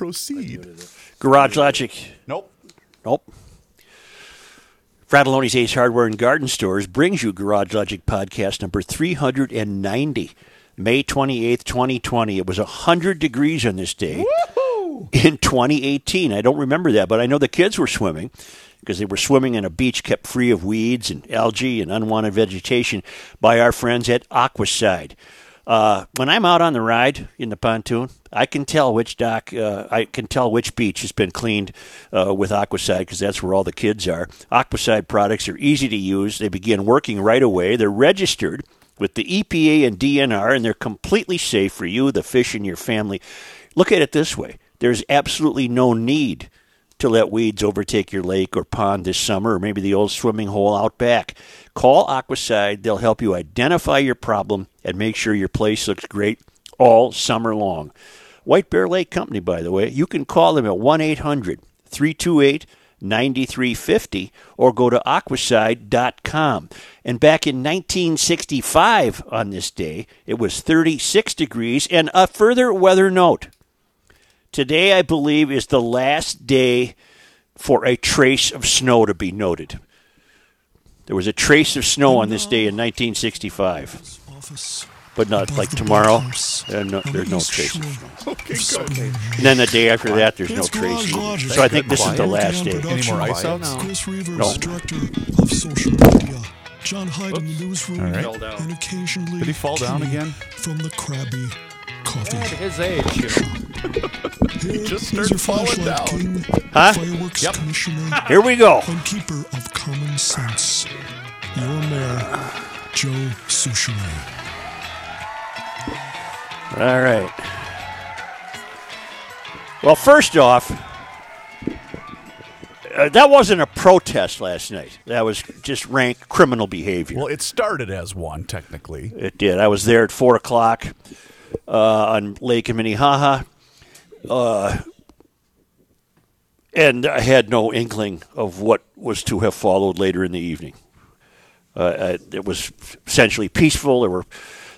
proceed. Garage Logic. Nope. Fratelloni's Ace Hardware and Garden Stores brings you Garage Logic podcast number 390, May 28th, 2020. It was 100 degrees on this day. Woo-hoo! In 2018. I don't remember that, but I know the kids were swimming because they were swimming in a beach kept free of weeds and algae and unwanted vegetation by our friends at Aquacide. When I'm out on the ride in the pontoon, I can tell which beach has been cleaned with Aquacide because that's where all the kids are. Aquacide products are easy to use. They begin working right away. They're registered with the EPA and DNR, and they're completely safe for you, the fish, and your family. Look at it this way. There's absolutely no need to let weeds overtake your lake or pond this summer, or maybe the old swimming hole out back. Call Aquacide. They'll help you identify your problem and make sure your place looks great all summer long. White Bear Lake Company, by the way, you can call them at 1-800-328-9350 or go to aquacide.com. And back in 1965 on this day, it was 36 degrees. And a further weather note. Today, I believe, is the last day for a trace of snow to be noted. There was a trace of snow on this day in 1965. But not like tomorrow. There's no trace of snow. Okay, good. And then the day after that, there's no trace. So I think this is the last day. Any more ice out? No. John Hyde in the newsroom. And occasionally did he fall down again? From the Krabby Coffee. At his age, he just started falling down. King, fireworks commissioner. Here we go. And keeper of common sense, your mayor, Joe Souchere. All right. Well, first off, that wasn't a protest last night. That was just rank criminal behavior. Well, it started as one, technically. It did. I was there at 4 o'clock. On Lake Minnehaha, and I had no inkling of what was to have followed later in the evening. It was essentially peaceful.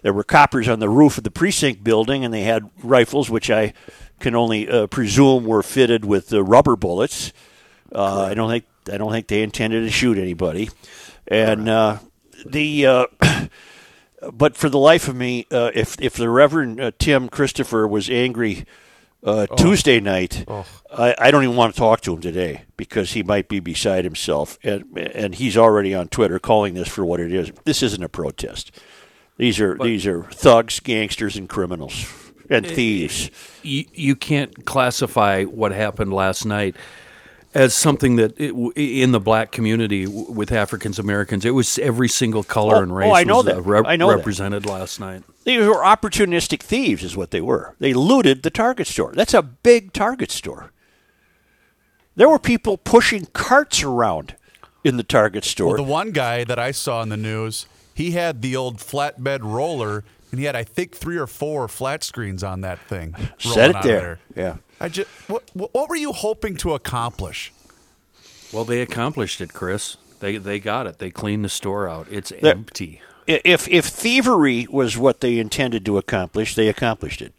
There were coppers on the roof of the precinct building, and they had rifles, which I can only presume were fitted with rubber bullets. I don't think they intended to shoot anybody, and But for the life of me, if the Reverend Tim Christopher was angry Tuesday night, I don't even want to talk to him today because he might be beside himself. And he's already on Twitter calling this for what it is. This isn't a protest. These are thugs, gangsters, and criminals and thieves. You can't classify what happened last night as something that in the black community with Africans Americans, it was every single color and race represented last night. They were opportunistic thieves, is what they were. They looted the Target store. That's a big Target store. There were people pushing carts around in the Target store. Well, the one guy that I saw in the news, he had the old flatbed roller, and he had, I think, 3 or 4 flat screens on that thing. Set it there. Yeah. What were you hoping to accomplish? Well, they accomplished it, Chris. They got it. They cleaned the store out. It's empty. If thievery was what they intended to accomplish, they accomplished it.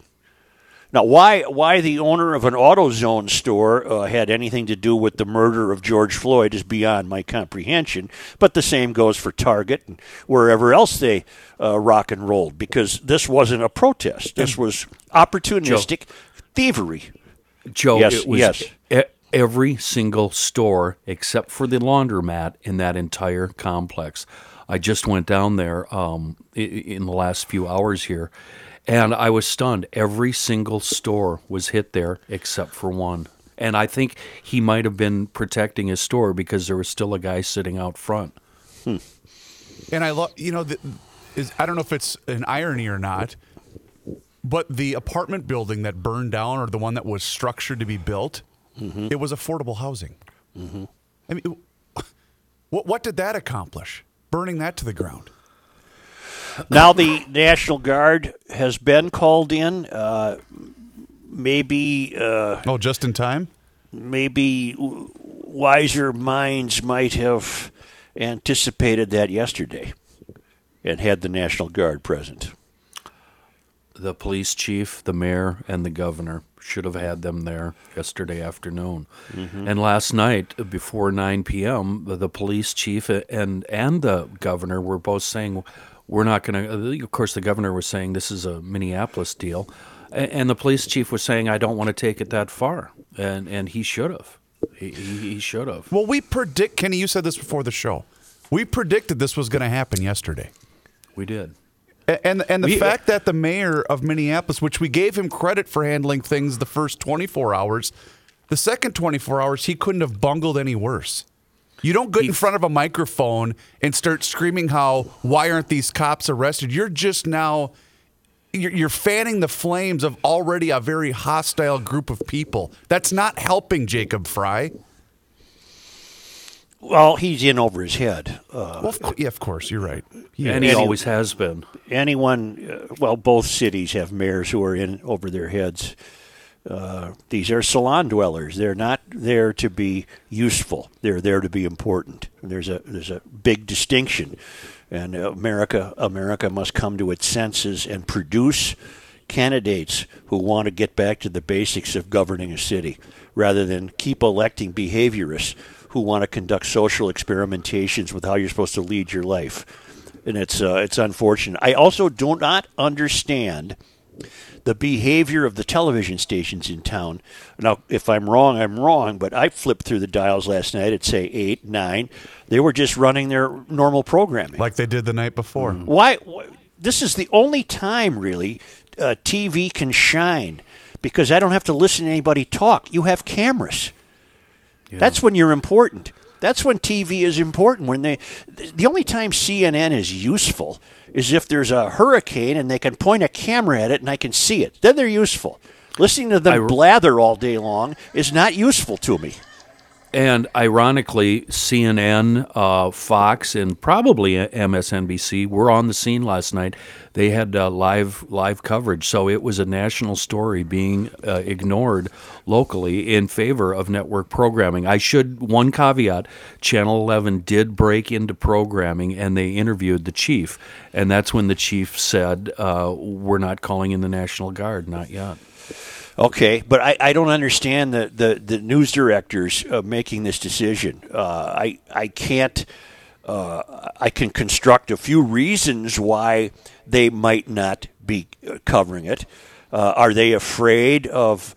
Now, why the owner of an AutoZone store had anything to do with the murder of George Floyd is beyond my comprehension, but the same goes for Target and wherever else they rock and rolled, because this wasn't a protest. This was opportunistic thievery. Joe, yes, it was every single store except for the laundromat in that entire complex. I just went down there in the last few hours here, and I was stunned. Every single store was hit there except for one. And I think he might have been protecting his store because there was still a guy sitting out front. And I love, I don't know if it's an irony or not, but the apartment building that burned down, or the one that was structured to be built, it was affordable housing. I mean, what did that accomplish? Burning that to the ground. Now the National Guard has been called in. Just in time? Maybe wiser minds might have anticipated that yesterday and had the National Guard present. the police chief, the mayor, and the governor should have had them there yesterday afternoon. Mm-hmm. And last night, before 9 p.m., the police chief and the governor were both saying, we're not going to... Of course, the governor was saying this is a Minneapolis deal. And the police chief was saying, I don't want to take it that far. And he should have. He should have. Well, we predict... Kenny, you said this before the show. We predicted this was going to happen yesterday. We did. And the fact that the mayor of Minneapolis, which we gave him credit for handling things the first 24 hours, the second 24 hours, he couldn't have bungled any worse. You don't get in front of a microphone and start screaming why aren't these cops arrested? You're just now, you're fanning the flames of already a very hostile group of people. That's not helping Jacob Frey. Well, he's in over his head. Of course, you're right. He always has been. Both cities have mayors who are in over their heads. These are salon dwellers. They're not there to be useful. They're there to be important. There's a big distinction, and America must come to its senses and produce candidates who want to get back to the basics of governing a city, rather than keep electing behaviorists who want to conduct social experimentations with how you're supposed to lead your life. And it's unfortunate. I also do not understand the behavior of the television stations in town. Now, if I'm wrong, I'm wrong, but I flipped through the dials last night at, say, 8, 9. They were just running their normal programming. Like they did the night before. Mm-hmm. Why? This is the only time, really, TV can shine, because I don't have to listen to anybody talk. You have cameras. Yeah. That's when you're important. That's when TV is important. When the only time CNN is useful is if there's a hurricane and they can point a camera at it and I can see it. Then they're useful. Listening to them blather all day long is not useful to me. And ironically, CNN, Fox, and probably MSNBC were on the scene last night. They had live coverage, so it was a national story being ignored locally in favor of network programming. One caveat, Channel 11 did break into programming, and they interviewed the chief, and that's when the chief said, we're not calling in the National Guard, not yet. Okay, but I don't understand the news directors making this decision. I can't. I can construct a few reasons why they might not be covering it. Are they afraid of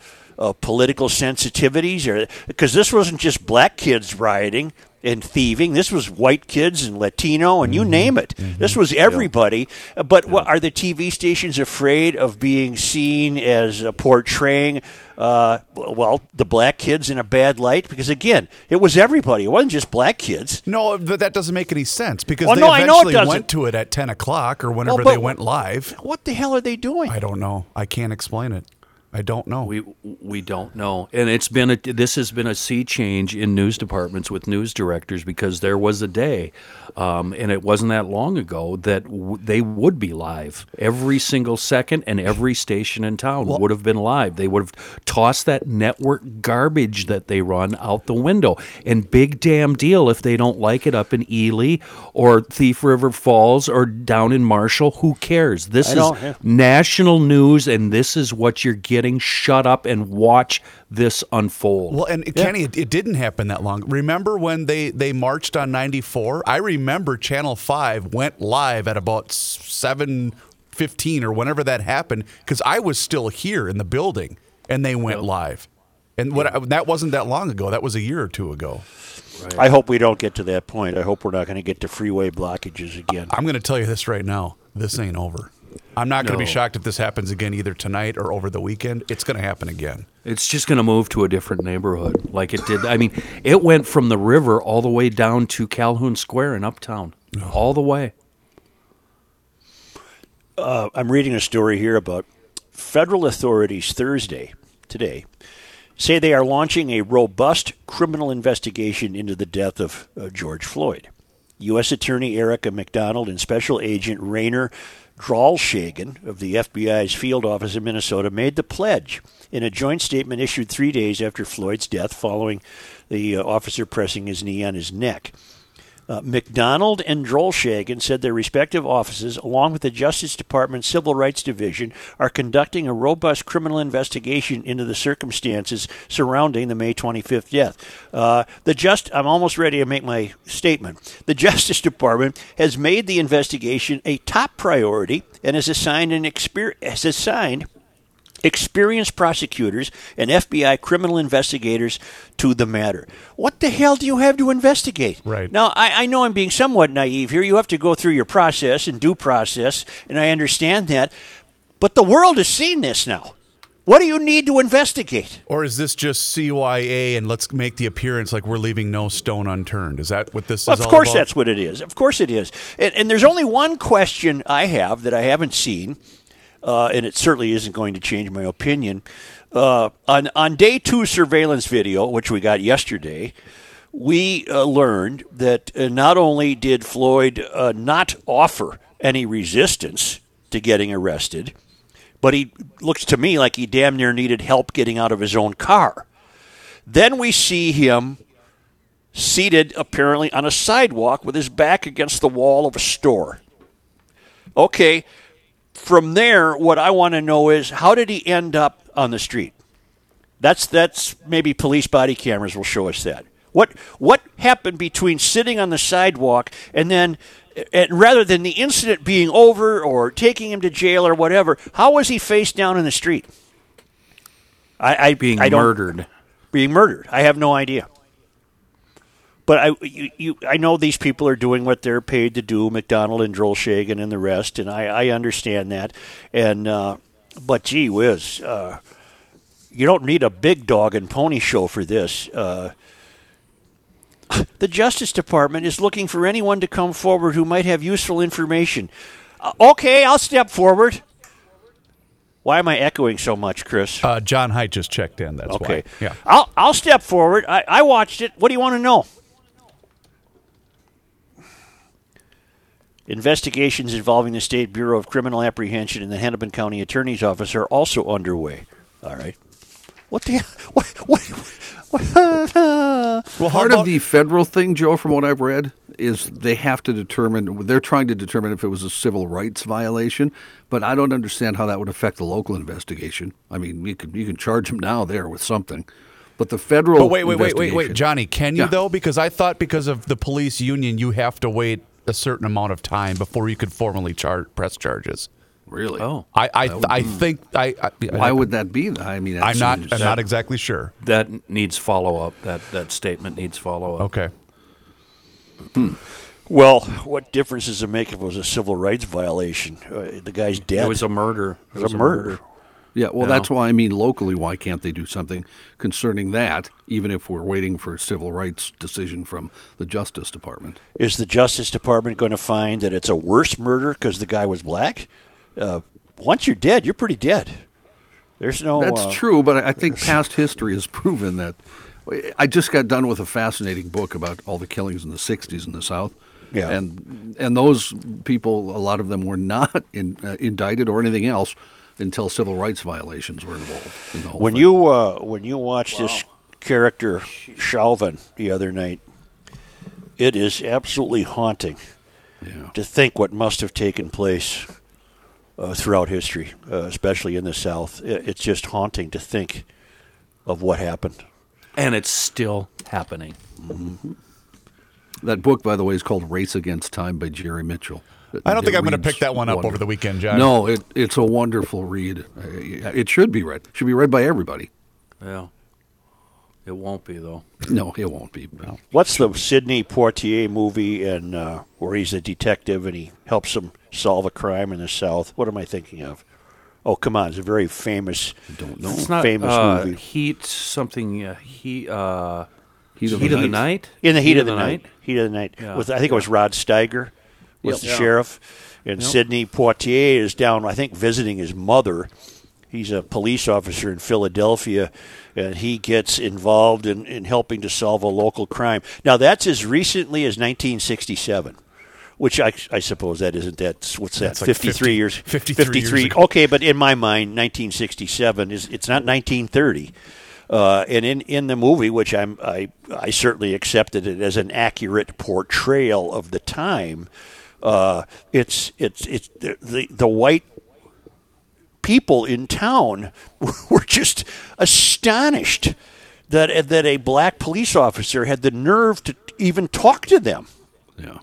political sensitivities? Because this wasn't just black kids rioting and thieving. This was white kids and Latino and you name it. Mm-hmm. This was everybody. Yeah. But are the TV stations afraid of being seen as portraying, the black kids in a bad light? Because, again, it was everybody. It wasn't just black kids. No, but that doesn't make any sense because they went to it at 10 o'clock or whenever they went live. What the hell are they doing? I don't know. I can't explain it. I don't know. We don't know, and this has been a sea change in news departments with news directors because there was a day, and it wasn't that long ago that they would be live every single second, and every station in town would have been live. They would have tossed that network garbage that they run out the window, and big damn deal if they don't like it up in Ely or Thief River Falls or down in Marshall. Who cares? This is national news, and this is what you're getting. Shut up and watch this unfold. Well, and Kenny, it didn't happen that long. Remember when they marched on 94? I remember Channel 5 went live at about 7:15 or whenever that happened because I was still here in the building and they went live. And that wasn't that long ago. That was a year or two ago. Right. I hope we don't get to that point. I hope we're not going to get to freeway blockages again. I'm going to tell you this right now. This ain't over. I'm not going to be shocked if this happens again either tonight or over the weekend. It's going to happen again. It's just going to move to a different neighborhood like it did. I mean, it went from the river all the way down to Calhoun Square in Uptown, all the way. I'm reading a story here about federal authorities today, say they are launching a robust criminal investigation into the death of George Floyd. U.S. Attorney Erica McDonald and Special Agent Rainer Drollshagen of the FBI's field office in Minnesota made the pledge in a joint statement issued 3 days after Floyd's death following the officer pressing his knee on his neck. McDonald and Drollshagen said their respective offices, along with the Justice Department's Civil Rights Division, are conducting a robust criminal investigation into the circumstances surrounding the May 25th death. I'm almost ready to make my statement. The Justice Department has made the investigation a top priority and has assigned experienced prosecutors and FBI criminal investigators to the matter. What the hell do you have to investigate? Right. Now, I know I'm being somewhat naive here. You have to go through your process and due process, and I understand that. But the world has seen this now. What do you need to investigate? Or is this just CYA and let's make the appearance like we're leaving no stone unturned? Is that what this is all about? Of course that's what it is. Of course it is. And there's only one question I have that I haven't seen. And it certainly isn't going to change my opinion. On day two surveillance video, which we got yesterday, we learned that not only did Floyd not offer any resistance to getting arrested, but he looks to me like he damn near needed help getting out of his own car. Then we see him seated apparently on a sidewalk with his back against the wall of a store. Okay. From there, what I want to know is, how did he end up on the street? That's maybe police body cameras will show us that. What happened between sitting on the sidewalk and then, and rather than the incident being over or taking him to jail or whatever, how was he face down in the street? Being murdered. I have no idea. But I know these people are doing what they're paid to do, McDonald and Drollshagen and the rest, and I understand that. And but gee whiz, you don't need a big dog and pony show for this. The Justice Department is looking for anyone to come forward who might have useful information. Okay, I'll step forward. Why am I echoing so much, Chris? John Haidt just checked in, that's okay. Why. Yeah. I'll step forward. I watched it. What do you want to know? Investigations involving the State Bureau of Criminal Apprehension and the Hennepin County Attorney's Office are also underway. All right. What the hell? Well, part of the federal thing, Joe, from what I've read, is they have to determine, they're trying to determine if it was a civil rights violation, but I don't understand how that would affect the local investigation. I mean, you can charge them now there with something. But the federal wait, Johnny, can you though? Because I thought because of the police union, you have to wait a certain amount of time before you could formally press charges. Really? Oh, Why would that be? I mean, I'm not exactly sure. That needs follow up. That statement needs follow up. Okay. Well, what difference does it make if it was a civil rights violation? The guy's dead. It was a murder. It was a murder. Yeah. Well, that's why I mean locally. Why can't they do something concerning that? Even if we're waiting for a civil rights decision from the Justice Department. Is the Justice Department going to find that it's a worse murder because the guy was black? Once you're dead, you're pretty dead. There's no... That's true, but I think past history has proven that. I just got done with a fascinating book about all the killings in the 60s in the South. Yeah. And those people, a lot of them were not indicted or anything else until civil rights violations were involved in the whole thing. When you watch this character Chauvin the other night, it is absolutely haunting to think what must have taken place throughout history, especially in the South. It's just haunting to think of what happened, and it's still happening. Mm-hmm. That book, by the way, is called Race Against Time by Jerry Mitchell. I don't think I'm going to pick that one up over the weekend, John. No, it's a wonderful read. It should be read. It should be read by everybody. Yeah. It won't be, though. No, it won't be. No. What's the Sidney Poitier movie and where he's a detective and he helps him solve a crime in the South? What am I thinking of? Oh, come on. It's a very famous movie. Heat of the Night? In the Heat of the Night. Heat of the Night. Yeah. I think it was Rod Steiger was the sheriff. And Sidney Poitier is down, I think, visiting his mother. He's a police officer in Philadelphia, and he gets involved in helping to solve a local crime. Now, that's as recently as 1967, which I suppose that isn't that. What's that? 53 years. 53 years ago. Okay, but in my mind, 1967 it's not 1930. And in the movie, which I certainly accepted it as an accurate portrayal of the time, it's the white people in town were just astonished that a black police officer had the nerve to even talk to them. Yeah.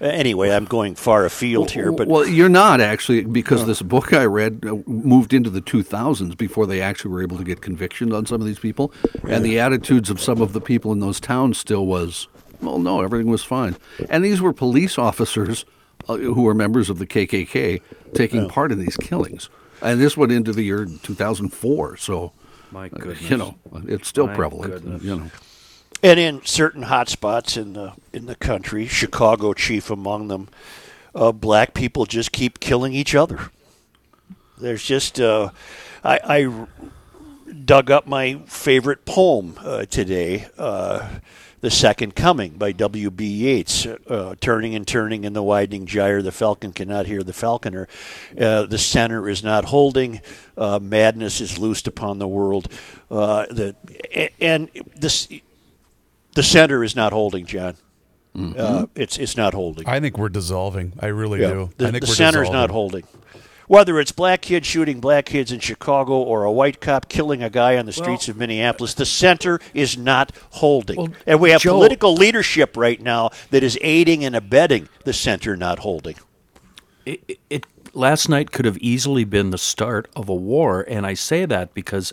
Anyway, I'm going far afield here, but well, you're not actually, because this book I read moved into the 2000s before they actually were able to get convictions on some of these people, and the attitudes of some of the people in those towns still was, well, no, everything was fine, and these were police officers who were members of the KKK taking part in these killings, and this went into the year 2004. So, my goodness, it's still prevalent, And in certain hot spots in the country, Chicago chief among them, black people just keep killing each other. There's just I dug up my favorite poem today, "The Second Coming" by W.B. Yeats. Turning and turning in the widening gyre, the falcon cannot hear the falconer. The center is not holding. Madness is loosed upon the world. The center is not holding, John. Mm-hmm. It's not holding. I think we're dissolving. I really do. The center is not holding. Whether it's black kids shooting black kids in Chicago or a white cop killing a guy on the streets of Minneapolis, the center is not holding. Well, and we have political leadership right now that is aiding and abetting the center not holding. It last night could have easily been the start of a war, and I say that because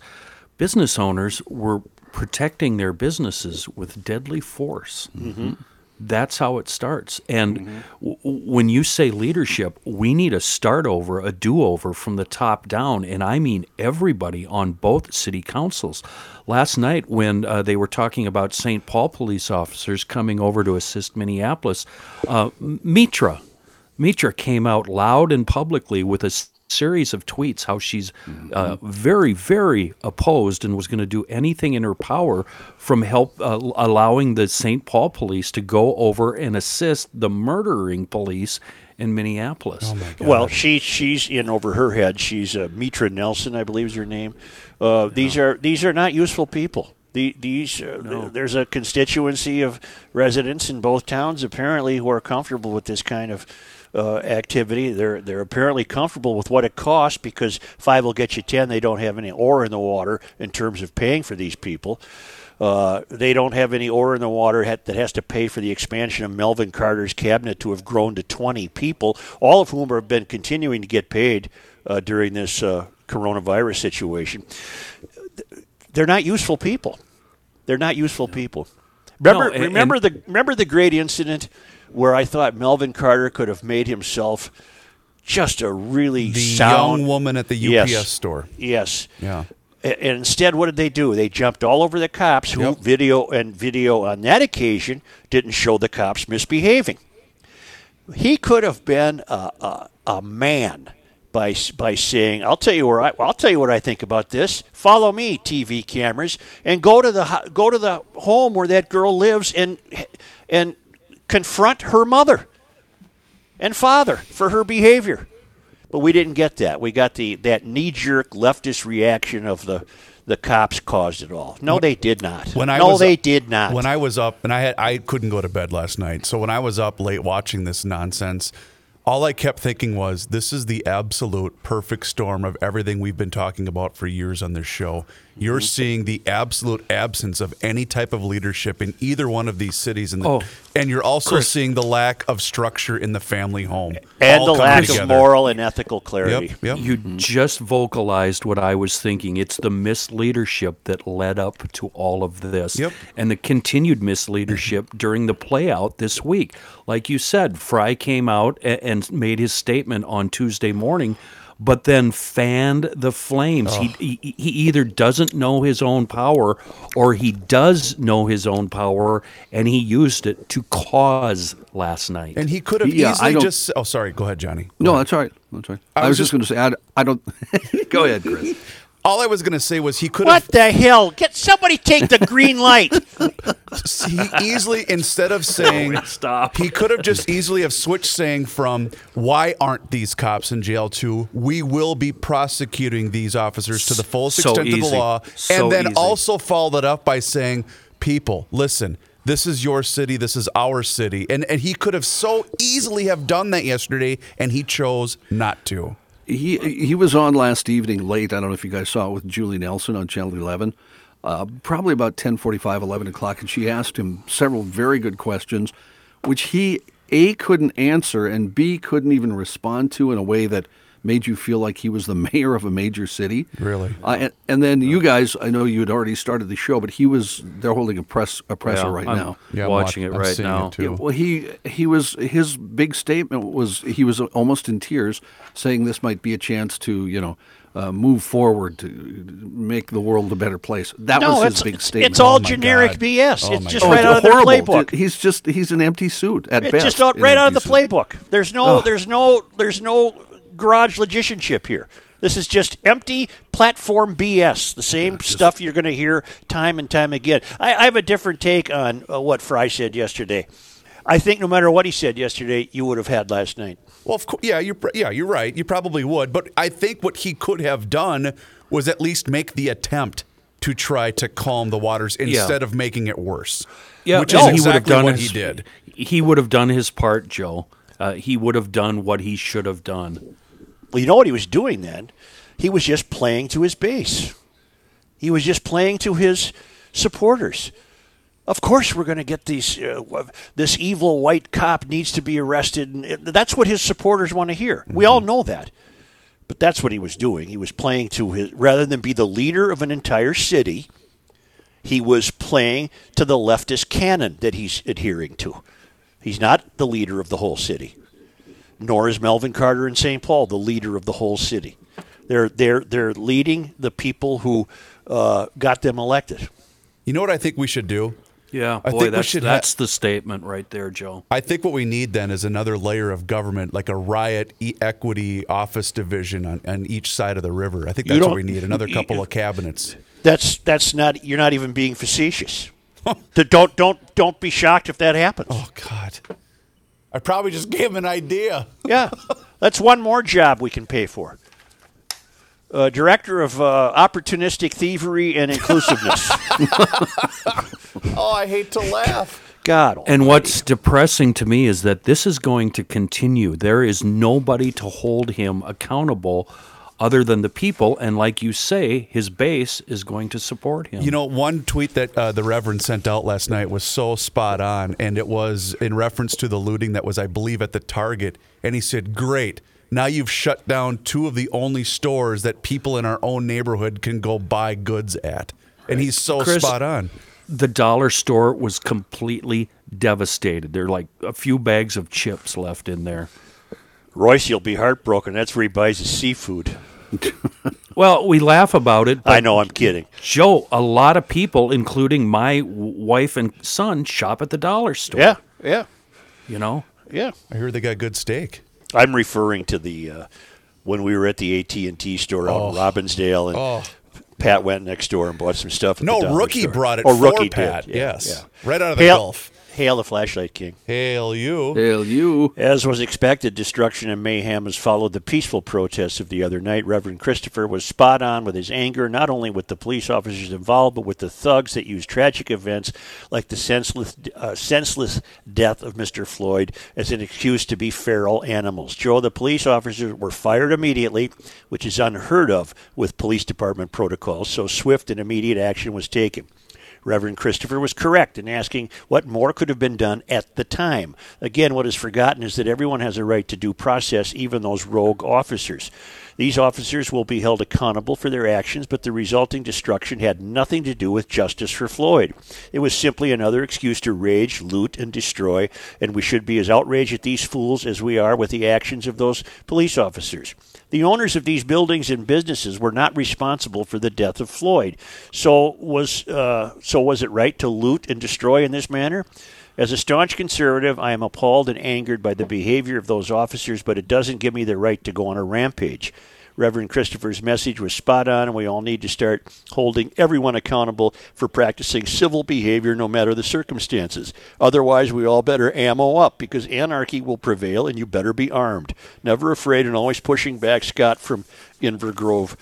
business owners were protecting their businesses with deadly force. Mm-hmm. That's how it starts. And when you say leadership, we need a start over, a do-over from the top down, and I mean everybody on both city councils. Last night when they were talking about St. Paul police officers coming over to assist Minneapolis, Mitra came out loud and publicly with a series of tweets how she's very, very opposed and was going to do anything in her power from allowing the St. Paul police to go over and assist the murdering police in Minneapolis. Oh my God. Well, she's in over her head. She's Mitra Nelson, I believe is her name. These are not useful people. There's a constituency of residents in both towns apparently who are comfortable with this kind of activity. They're apparently comfortable with what it costs because 5 will get you 10. They don't have any ore in the water in terms of paying for these people. They don't have any ore in the water that has to pay for the expansion of Melvin Carter's cabinet to have grown to 20 people, all of whom have been continuing to get paid during this coronavirus situation. They're not useful people. They're not useful people. Remember the great incident where I thought Melvin Carter could have made himself just a really sound young woman at the UPS store. Yes. Yeah. And instead, what did they do? They jumped all over the cops who video on that occasion didn't show the cops misbehaving. He could have been a man by saying, "I'll tell you what I think about this. Follow me, TV cameras, and go to the home where that girl lives and confront her mother and father for her behavior." But we didn't get that. We got that knee-jerk leftist reaction of the cops caused it all. No, they did not. When I was up, and I couldn't go to bed last night, so when I was up late watching this nonsense, all I kept thinking was, this is the absolute perfect storm of everything we've been talking about for years on this show. You're seeing the absolute absence of any type of leadership in either one of these cities. And you're also seeing the lack of structure in the family home. And the lack of moral and ethical clarity. Yep. You just vocalized what I was thinking. It's the misleadership that led up to all of this. Yep. And the continued misleadership during the playout this week. Like you said, Frey came out and made his statement on Tuesday morning, but then fanned the flames. Oh. He either doesn't know his own power or he does know his own power, and he used it to cause last night. And he could have easily just... Oh, sorry. Go ahead, Johnny. That's all right. I was just going to say, I don't... Go ahead, Chris. All I was going to say was he could have... What the hell? Get somebody take the green light. He easily, instead of saying... No, stop. He could have just easily have switched saying from, why aren't these cops in jail, to, we will be prosecuting these officers to the fullest extent of the law. And then also followed it up by saying, people, listen... This is your city. This is our city. And he could have so easily have done that yesterday, and he chose not to. He was on last evening late. I don't know if you guys saw it with Julie Nelson on Channel 11, probably about 10:45, 11 o'clock, and she asked him several very good questions, which he, A, couldn't answer, and B, couldn't even respond to in a way that made you feel like he was the mayor of a major city. Really? And then you guys, I know you had already started the show, but he was, they're holding a presser right now. Yeah, I'm watching it right now. Yeah, well, he was, his big statement was, he was almost in tears, saying this might be a chance to, move forward to make the world a better place. That was his big statement. It's all generic BS. It's just right out of the playbook. He's an empty suit at best. It's just right out of the playbook. There's no garage logicianship here. This is just empty platform BS. The same stuff you're going to hear time and time again. I have a different take on what Frey said yesterday. I think no matter what he said yesterday, you would have had last night. Well, of course, you're right. You probably would, but I think what he could have done was at least make the attempt to try to calm the waters instead of making it worse. Yeah, which is exactly what he did. He would have done his part, Joe. He would have done what he should have done. Well, you know what he was doing then? He was just playing to his base. He was just playing to his supporters. Of course we're going to get these. This evil white cop needs to be arrested. And that's what his supporters want to hear. We all know that. But that's what he was doing. He was playing to his, rather than be the leader of an entire city, he was playing to the leftist canon that he's adhering to. He's not the leader of the whole city. Nor is Melvin Carter in St. Paul the leader of the whole city. They're leading the people who got them elected. You know what I think we should do? Yeah, that's the statement right there, Joe. I think what we need then is another layer of government, like a riot equity office division on each side of the river. I think that's what we need, another couple of cabinets. That's not, you're not even being facetious. Don't be shocked if that happens. Oh, God. I probably just gave him an idea. Yeah. That's one more job we can pay for. Director of Opportunistic Thievery and Inclusiveness. Oh, I hate to laugh. God. And what's depressing to me is that this is going to continue. There is nobody to hold him accountable other than the people, and like you say, his base is going to support him. You know, one tweet that the Reverend sent out last night was so spot on, and it was in reference to the looting that was, I believe, at the Target, and he said, great, now you've shut down two of the only stores that people in our own neighborhood can go buy goods at. And he's so spot on. The dollar store was completely devastated. There are like a few bags of chips left in there. Royce, you'll be heartbroken. That's where he buys his seafood. Well, we laugh about it. But I know, I'm kidding. Joe, a lot of people, including my wife and son, shop at the dollar store. Yeah. You know? Yeah. I hear they got good steak. I'm referring to the when we were at the AT&T store out in Robbinsdale, and Pat went next door and bought some stuff at the dollar Rookie store. Brought it Rookie Pat. Did. Yes. Yeah. Right out of the Gulf. Hail the Flashlight King. Hail you. Hail you. As was expected, destruction and mayhem has followed the peaceful protests of the other night. Reverend Christopher was spot on with his anger, not only with the police officers involved, but with the thugs that used tragic events like the senseless death of Mr. Floyd as an excuse to be feral animals. Joe, the police officers were fired immediately, which is unheard of with police department protocols, so swift and immediate action was taken. Reverend Christopher was correct in asking what more could have been done at the time. Again, what is forgotten is that everyone has a right to due process, even those rogue officers. These officers will be held accountable for their actions, but the resulting destruction had nothing to do with justice for Floyd. It was simply another excuse to rage, loot, and destroy, and we should be as outraged at these fools as we are with the actions of those police officers. The owners of these buildings and businesses were not responsible for the death of Floyd. So was it right to loot and destroy in this manner? As a staunch conservative, I am appalled and angered by the behavior of those officers, but it doesn't give me the right to go on a rampage. Reverend Christopher's message was spot on, and we all need to start holding everyone accountable for practicing civil behavior no matter the circumstances. Otherwise, we all better ammo up because anarchy will prevail, and you better be armed. Never afraid and always pushing back. Scott from Invergrove.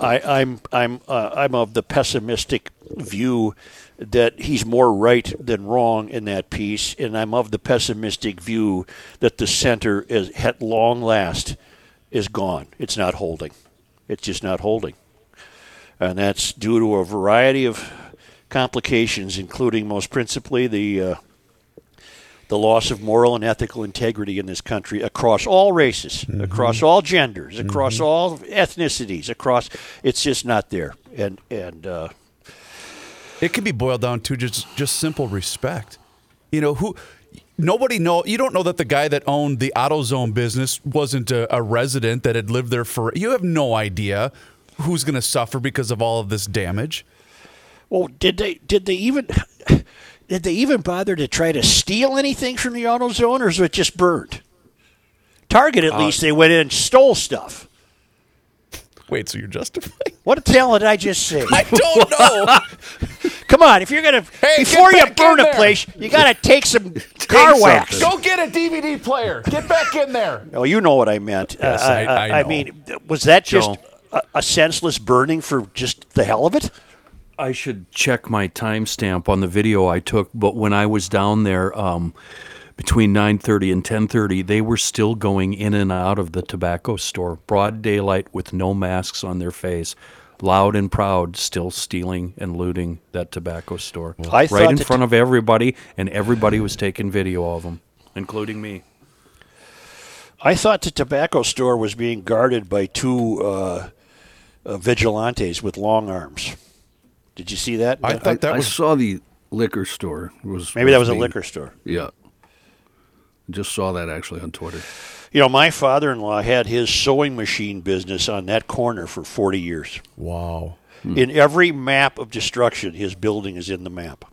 I'm of the pessimistic view that he's more right than wrong in that piece, and I'm of the pessimistic view that the center is, at long last, is gone. It's not holding. It's just not holding. And that's due to a variety of complications, including most principally the loss of moral and ethical integrity in this country across all races, mm-hmm. across all genders, mm-hmm. across all ethnicities, across it's just not there. And it can be boiled down to just simple respect. You know, you don't know that the guy that owned the AutoZone business wasn't a resident that had lived there for, you have no idea who's going to suffer because of all of this damage. Well, did they even bother to try to steal anything from the AutoZone, or is it just burned? Target, at least, they went in and stole stuff. Wait, so you're justifying? What the hell did I just say? I don't know. Come on, if you're going to, before you burn a place, you got to take some car wax. Go get a DVD player. Get back in there. Oh, you know what I meant. Yes, I know. I mean, was that just a senseless burning for just the hell of it? I should check my timestamp on the video I took, but when I was down there between 9:30 and 10:30, they were still going in and out of the tobacco store, broad daylight with no masks on their face, loud and proud, still stealing and looting that tobacco store. Well, right in front of everybody, and everybody was taking video of them, including me. I thought the tobacco store was being guarded by two vigilantes with long arms. Did you see that? I thought that was... I saw the liquor store. Maybe that was a liquor store. Yeah. Just saw that actually on Twitter. You know, my father-in-law had his sewing machine business on that corner for 40 years. Wow. Hmm. In every map of destruction, his building is in the map.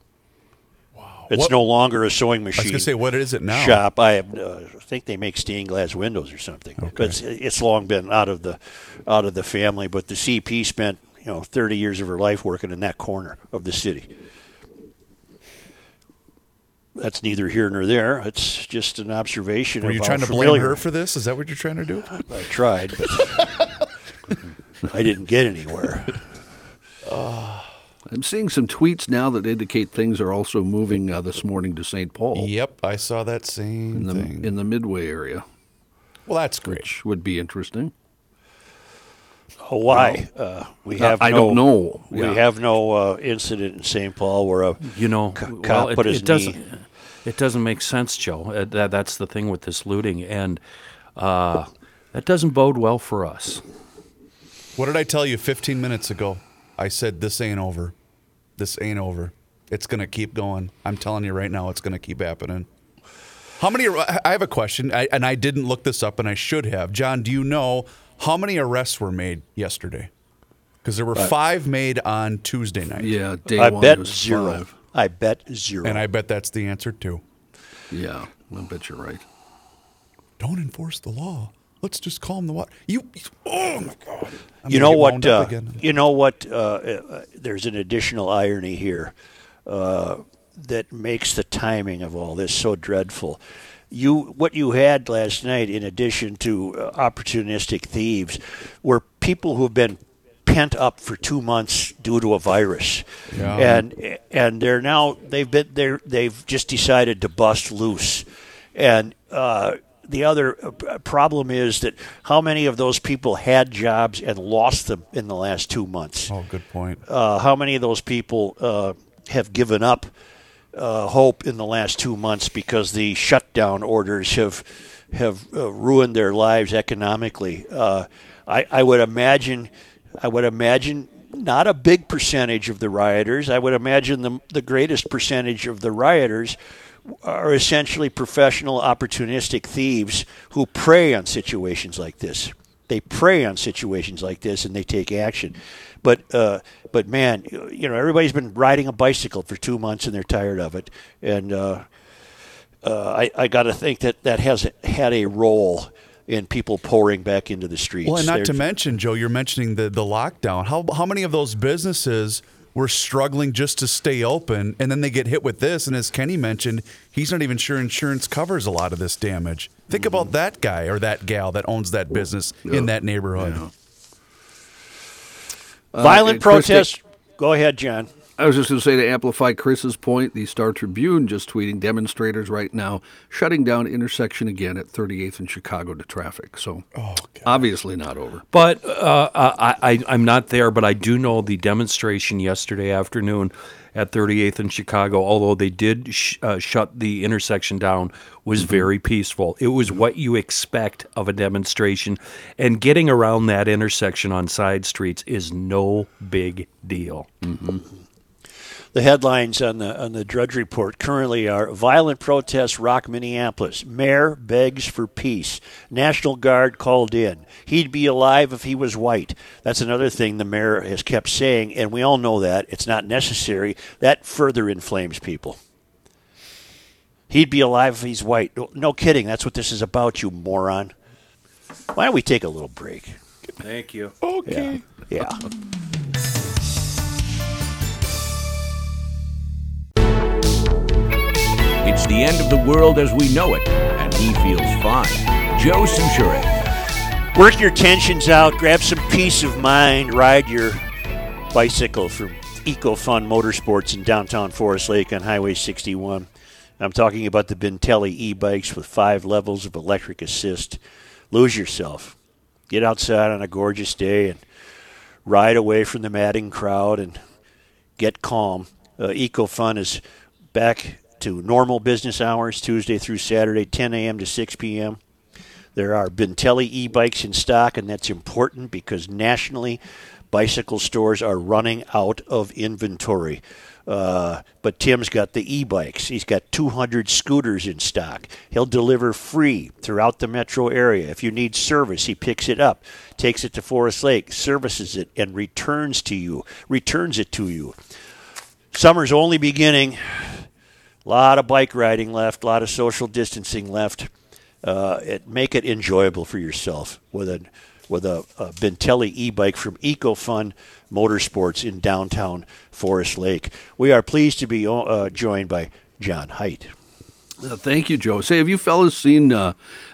Wow. It's no longer a sewing machine. I was going to say, what is it now? Shop. I think they make stained glass windows or something. Okay. But it's long been out of the family. But the CP spent... 30 years of her life working in that corner of the city. That's neither here nor there. It's just an observation. Were you trying to blame her for this? Is that what you're trying to do? I tried, but I didn't get anywhere. I'm seeing some tweets now that indicate things are also moving this morning to St. Paul. Yep, I saw that same thing. In the Midway area. Well, that's great. Which would be interesting. Why? We have no incident in St. Paul where a cop put his knee. It doesn't make sense, Joe. That's the thing with this looting, and that doesn't bode well for us. What did I tell you 15 minutes ago? I said, this ain't over. This ain't over. It's going to keep going. I'm telling you right now, it's going to keep happening. How many? I have a question, and I didn't look this up, and I should have. John, do you know... how many arrests were made yesterday? Because there were five made on Tuesday night. Yeah, day one was zero. I bet zero. And I bet that's the answer, too. Yeah, I bet you're right. Don't enforce the law. Let's just calm the water. Oh, my God. You know what, there's an additional irony here that makes the timing of all this so dreadful. What you had last night, in addition to opportunistic thieves, were people who have been pent up for 2 months due to a virus, yeah. and they've just decided to bust loose, and the other problem is that how many of those people had jobs and lost them in the last 2 months? Oh, good point. How many of those people have given up? Hope in the last 2 months because the shutdown orders have ruined their lives economically. I would imagine not a big percentage of the rioters. I would imagine the greatest percentage of the rioters are essentially professional opportunistic thieves who prey on situations like this. They prey on situations like this and they take action. But man, everybody's been riding a bicycle for 2 months and they're tired of it. And I got to think that has had a role and people pouring back into the streets. Well, and not to mention, Joe, you're mentioning the lockdown. How many of those businesses were struggling just to stay open, and then they get hit with this? And as Kenny mentioned, he's not even sure insurance covers a lot of this damage. Think about that guy or that gal that owns that business in that neighborhood. Yeah. Violent protests. Go ahead, John. I was just going to say, to amplify Chris's point, the Star Tribune just tweeting demonstrators right now shutting down intersection again at 38th and Chicago to traffic. So obviously not over. But I'm not there, but I do know the demonstration yesterday afternoon at 38th and Chicago, although they did shut the intersection down, was very peaceful. It was what you expect of a demonstration, and getting around that intersection on side streets is no big deal. The headlines on the Drudge Report currently are: violent protests rock Minneapolis. Mayor begs for peace. National Guard called in. He'd be alive if he was white. That's another thing the mayor has kept saying, and we all know that. It's not necessary. That further inflames people. He'd be alive if he's white. No kidding. That's what this is about, you moron. Why don't we take a little break? Thank you. Okay. Yeah. It's the end of the world as we know it, and he feels fine. Joe Centurion. Work your tensions out, grab some peace of mind, ride your bicycle from EcoFun Motorsports in downtown Forest Lake on Highway 61. I'm talking about the Bintelli e-bikes with 5 levels of electric assist. Lose yourself. Get outside on a gorgeous day and ride away from the madding crowd and get calm. EcoFun is back to normal business hours, Tuesday through Saturday, 10 a.m. to 6 p.m. There are Bintelli e-bikes in stock, and that's important because nationally, bicycle stores are running out of inventory. But Tim's got the e-bikes. He's got 200 scooters in stock. He'll deliver free throughout the metro area. If you need service, he picks it up, takes it to Forest Lake, services it, and returns it to you. Summer's only beginning. A lot of bike riding left, a lot of social distancing left. Make it enjoyable for yourself with a Bintelli e-bike from EcoFun Motorsports in downtown Forest Lake. We are pleased to be joined by John Haidt. Thank you, Joe. Say, have you fellas seen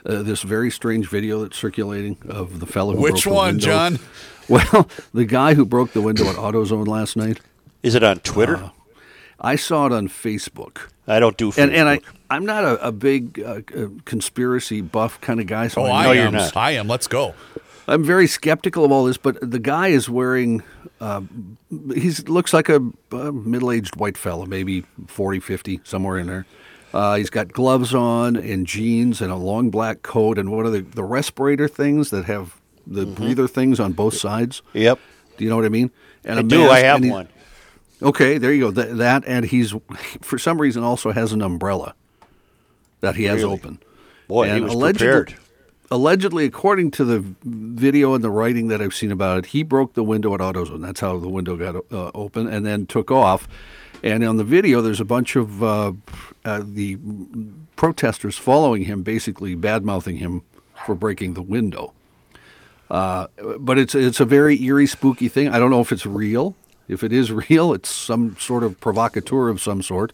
this very strange video that's circulating of the fellow who broke the window? Which one, John? Well, the guy who broke the window at AutoZone last night. Is it on Twitter? I saw it on Facebook. I don't do Facebook. And I'm not a big conspiracy buff kind of guy. So I am. You're not. I am. Let's go. I'm very skeptical of all this, but the guy is wearing, he looks like a middle-aged white fella, maybe 40, 50, somewhere in there. He's got gloves on and jeans and a long black coat and what are the respirator things that have the breather things on both sides? Yep. Do you know what I mean? And I do. I have one. Okay, there you go. That, and he's, for some reason, also has an umbrella that he has open. Boy, and he was prepared. Allegedly, according to the video and the writing that I've seen about it, he broke the window at AutoZone. That's how the window got open, and then took off. And on the video, there's a bunch of the protesters following him, basically bad-mouthing him for breaking the window. But it's a very eerie, spooky thing. I don't know if it's real. If it is real, it's some sort of provocateur of some sort.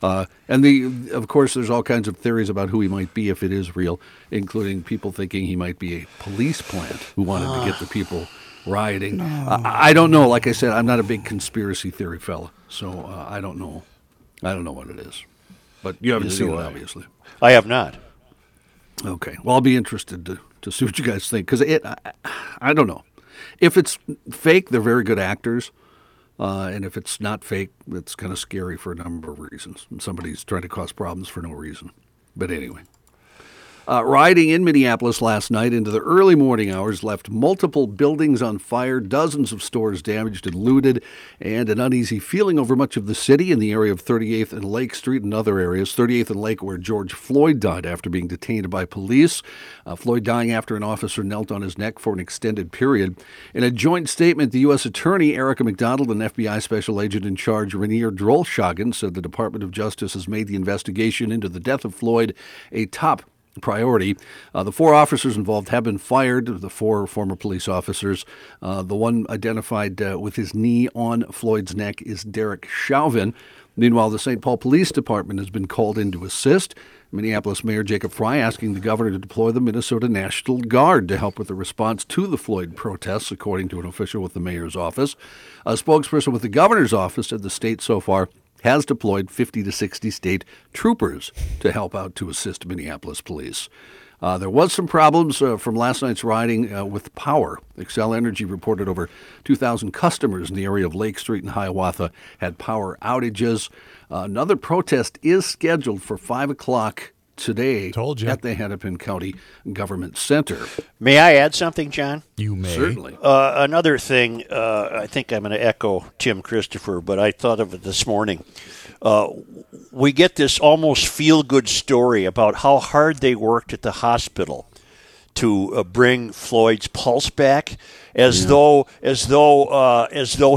Of course, there's all kinds of theories about who he might be if it is real, including people thinking he might be a police plant who wanted to get the people rioting. No. I don't know. Like I said, I'm not a big conspiracy theory fella, so I don't know. I don't know what it is. But you haven't seen it, obviously. I have not. Okay. Well, I'll be interested to see what you guys think, because I don't know. If it's fake, they're very good actors. And if it's not fake, it's kind of scary for a number of reasons. And somebody's trying to cause problems for no reason. But anyway. Rioting in Minneapolis last night into the early morning hours left multiple buildings on fire, dozens of stores damaged and looted, and an uneasy feeling over much of the city in the area of 38th and Lake Street and other areas. 38th and Lake, where George Floyd died after being detained by police. Floyd dying after an officer knelt on his neck for an extended period. In a joint statement, the U.S. Attorney Erica McDonald and FBI Special Agent in Charge Rainer Drollshagen said the Department of Justice has made the investigation into the death of Floyd a top priority. The four officers involved have been fired, the four former police officers. The one identified with his knee on Floyd's neck is Derek Chauvin. Meanwhile, the St. Paul Police Department has been called in to assist. Minneapolis Mayor Jacob Frey asking the governor to deploy the Minnesota National Guard to help with the response to the Floyd protests, according to an official with the mayor's office. A spokesperson with the governor's office said the state so far has deployed 50 to 60 state troopers to help out to assist Minneapolis police. There was some problems from last night's rioting with power. Xcel Energy reported over 2,000 customers in the area of Lake Street and Hiawatha had power outages. Another protest is scheduled for 5 o'clock today at the Hennepin County Government Center. May I add something, John? You may. Certainly. Another thing, I think I'm going to echo Tim Christopher, but I thought of it this morning. We get this almost feel-good story about how hard they worked at the hospital to bring Floyd's pulse back, as though he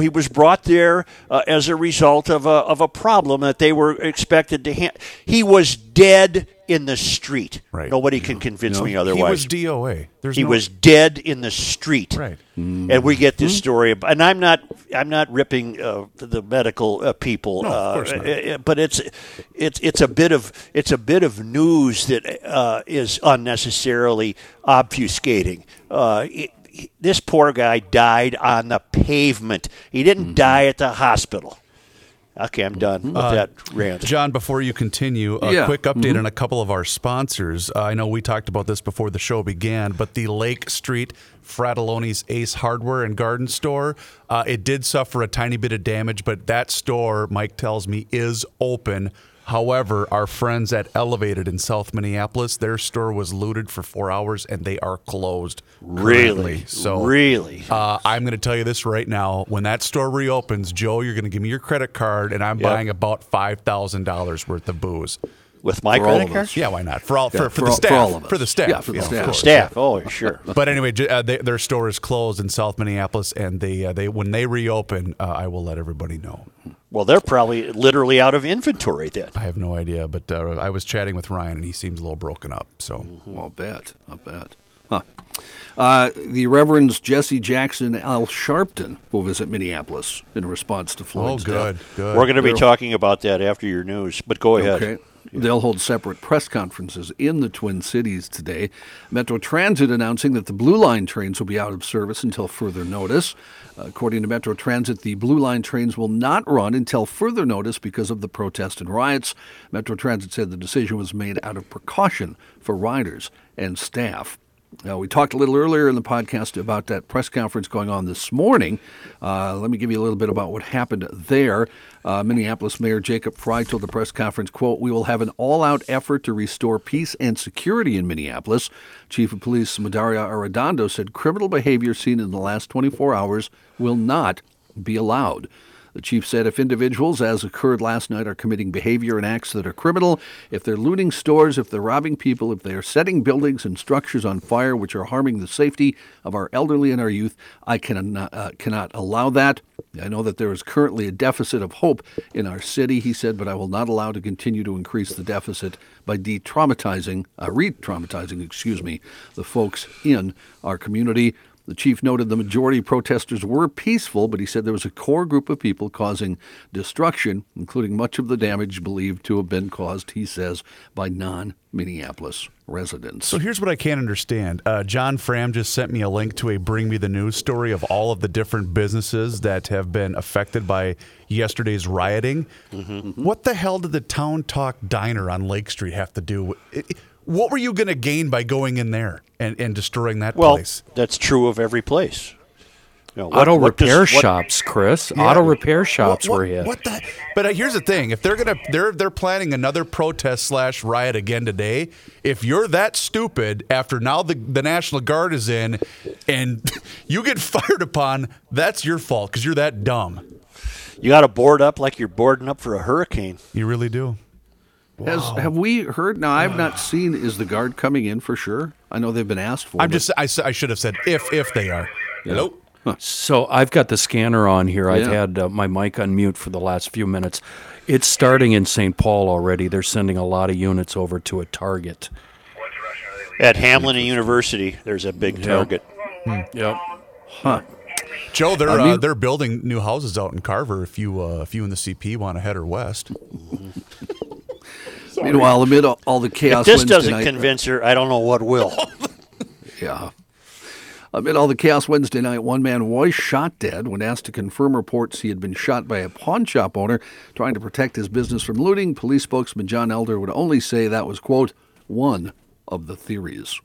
was brought there as a result of a problem that they were expected to handle. He was dead in the street. Right. Nobody can convince me otherwise. He was DOA. He was dead in the street. Right. Mm-hmm. And we get this story. And I'm not ripping the medical people. No, of course not. But it's a bit of news that is unnecessarily obfuscating. This poor guy died on the pavement. He didn't die at the hospital. Okay, I'm done with that rant. John, before you continue, a quick update on a couple of our sponsors. I know we talked about this before the show began, but the Lake Street Fratelloni's Ace Hardware and Garden Store, it did suffer a tiny bit of damage, but that store, Mike tells me, is open. However, our friends at Elevated in South Minneapolis, their store was looted for 4 hours, and they are closed. Really? So, really? I'm going to tell you this right now. When that store reopens, Joe, you're going to give me your credit card, and I'm buying about $5,000 worth of booze. With my credit card? Yeah, why not? For the staff. Yeah, for the staff. Oh, sure. But anyway, their store is closed in South Minneapolis, and they when they reopen, I will let everybody know. Well, they're probably literally out of inventory then. I have no idea, but I was chatting with Ryan, and he seems a little broken up. So, I'll bet. Huh. The Reverends Jesse Jackson and Al Sharpton will visit Minneapolis in response to Floyd's death. Good. We're going to be talking about that after your news, but go ahead. Okay. Yeah. They'll hold separate press conferences in the Twin Cities today. Metro Transit announcing that the Blue Line trains will be out of service until further notice. According to Metro Transit, the Blue Line trains will not run until further notice because of the protests and riots. Metro Transit said the decision was made out of precaution for riders and staff. Now, we talked a little earlier in the podcast about that press conference going on this morning. Let me give you a little bit about what happened there. Minneapolis Mayor Jacob Frey told the press conference, quote, "We will have an all-out effort to restore peace and security in Minneapolis." Chief of Police Medaria Arredondo said criminal behavior seen in the last 24 hours will not be allowed. The chief said if individuals, as occurred last night, are committing behavior and acts that are criminal, if they're looting stores, if they're robbing people, if they are setting buildings and structures on fire which are harming the safety of our elderly and our youth, I cannot allow that. I know that there is currently a deficit of hope in our city, he said, but I will not allow to continue to increase the deficit by re-traumatizing the folks in our community. The chief noted the majority of protesters were peaceful, but he said there was a core group of people causing destruction, including much of the damage believed to have been caused, he says, by non-Minneapolis residents. So here's what I can't understand. John Fram just sent me a link to a Bring Me the News story of all of the different businesses that have been affected by yesterday's rioting. Mm-hmm. What the hell did the Town Talk Diner on Lake Street have to do with it? What were you going to gain by going in there and destroying that place? Well, that's true of every place. You know, Auto repair shops, Chris. Yeah. Auto repair shops were hit. But here's the thing: if they're planning another protest / riot again today. If you're that stupid, after now the National Guard is in, and you get fired upon, that's your fault because you're that dumb. You got to board up like you're boarding up for a hurricane. You really do. Wow. Have we heard? Now, I've not seen. Is the Guard coming in for sure? I know they've been asked for. I should have said if they are. Yeah. Hello? Huh. So I've got the scanner on here. I've had my mic on mute for the last few minutes. It's starting in St. Paul already. They're sending a lot of units over to a target. At Hamlin and University, there's a big Target. Yep. Huh. Joe, they're building new houses out in Carver. If you and the CP want to head her west. Meanwhile, amid all the chaos, if this doesn't convince her, I don't know what will. Yeah. Amid all the chaos Wednesday night, one man was shot dead when asked to confirm reports he had been shot by a pawn shop owner trying to protect his business from looting. Police spokesman John Elder would only say that was, quote, one of the theories.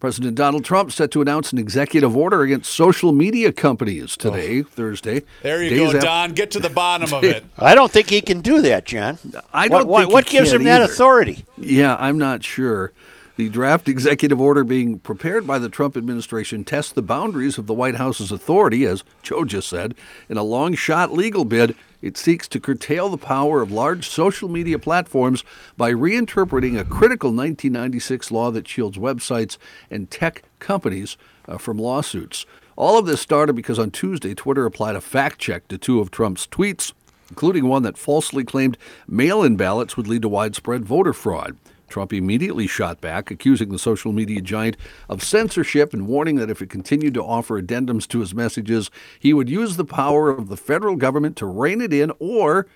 President Donald Trump set to announce an executive order against social media companies today, Thursday. There you go, Don. Get to the bottom of it. I don't think he can do that, John. I don't. What gives him that authority? Yeah, I'm not sure. The draft executive order being prepared by the Trump administration tests the boundaries of the White House's authority, as Joe just said. In a long-shot legal bid, it seeks to curtail the power of large social media platforms by reinterpreting a critical 1996 law that shields websites and tech companies from lawsuits. All of this started because on Tuesday, Twitter applied a fact check to two of Trump's tweets, including one that falsely claimed mail-in ballots would lead to widespread voter fraud. Trump immediately shot back, accusing the social media giant of censorship and warning that if it continued to offer addendums to his messages, he would use the power of the federal government to rein it in or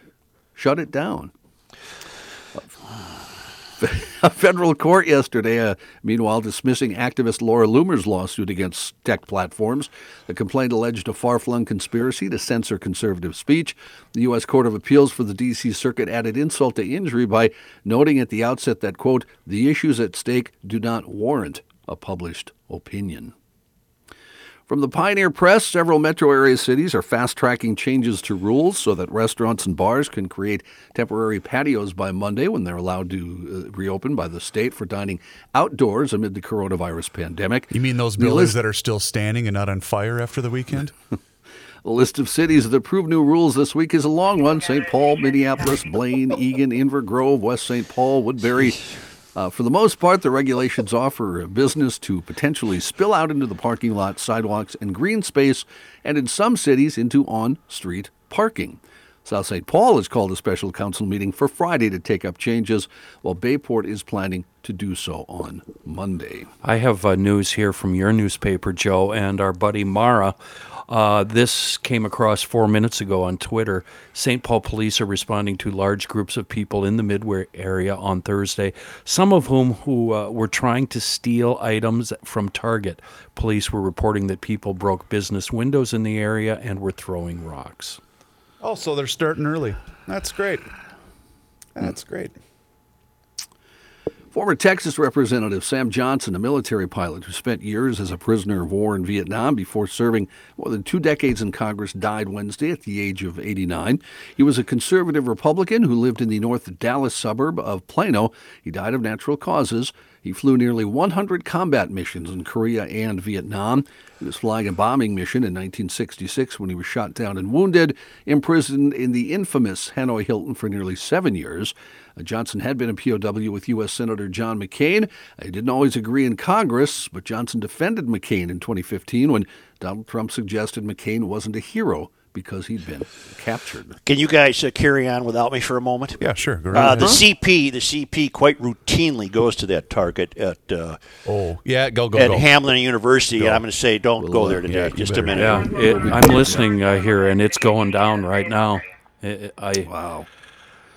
shut it down. A federal court yesterday, meanwhile, dismissing activist Laura Loomer's lawsuit against tech platforms. The complaint alleged a far-flung conspiracy to censor conservative speech. The U.S. Court of Appeals for the D.C. Circuit added insult to injury by noting at the outset that, quote, the issues at stake do not warrant a published opinion. From the Pioneer Press, several metro area cities are fast-tracking changes to rules so that restaurants and bars can create temporary patios by Monday when they're allowed to reopen by the state for dining outdoors amid the coronavirus pandemic. You mean those buildings that are still standing and not on fire after the weekend? The list of cities that approved new rules this week is a long one. St. Paul, Minneapolis, Blaine, Eagan, Invergrove, West St. Paul, Woodbury. For the most part, the regulations offer business to potentially spill out into the parking lot, sidewalks, and green space, and in some cities into on-street parking. South St. Paul has called a special council meeting for Friday to take up changes, while Bayport is planning to do so on Monday. I have news here from your newspaper, Joe, and our buddy Mara. This came across 4 minutes ago on Twitter. St. Paul police are responding to large groups of people in the Midway area on Thursday, some of whom were trying to steal items from Target. Police were reporting that people broke business windows in the area and were throwing rocks. Oh, so they're starting early. That's great. That's great. Former Texas Representative Sam Johnson, a military pilot who spent years as a prisoner of war in Vietnam before serving more than 2 decades in Congress, died Wednesday at the age of 89. He was a conservative Republican who lived in the North Dallas suburb of Plano. He died of natural causes. He flew nearly 100 combat missions in Korea and Vietnam. He was flying a bombing mission in 1966 when he was shot down and wounded, imprisoned in the infamous Hanoi Hilton for nearly 7 years. Johnson had been a POW with U.S. Senator John McCain. He didn't always agree in Congress, but Johnson defended McCain in 2015 when Donald Trump suggested McCain wasn't a hero because he'd been captured. Can you guys carry on without me for a moment? Yeah, sure. Go right ahead. The CP quite routinely goes to that Target at go. Hamlin University, and I'm going to say don't go there today. Just a minute. Yeah. I'm listening here, and it's going down right now. Wow.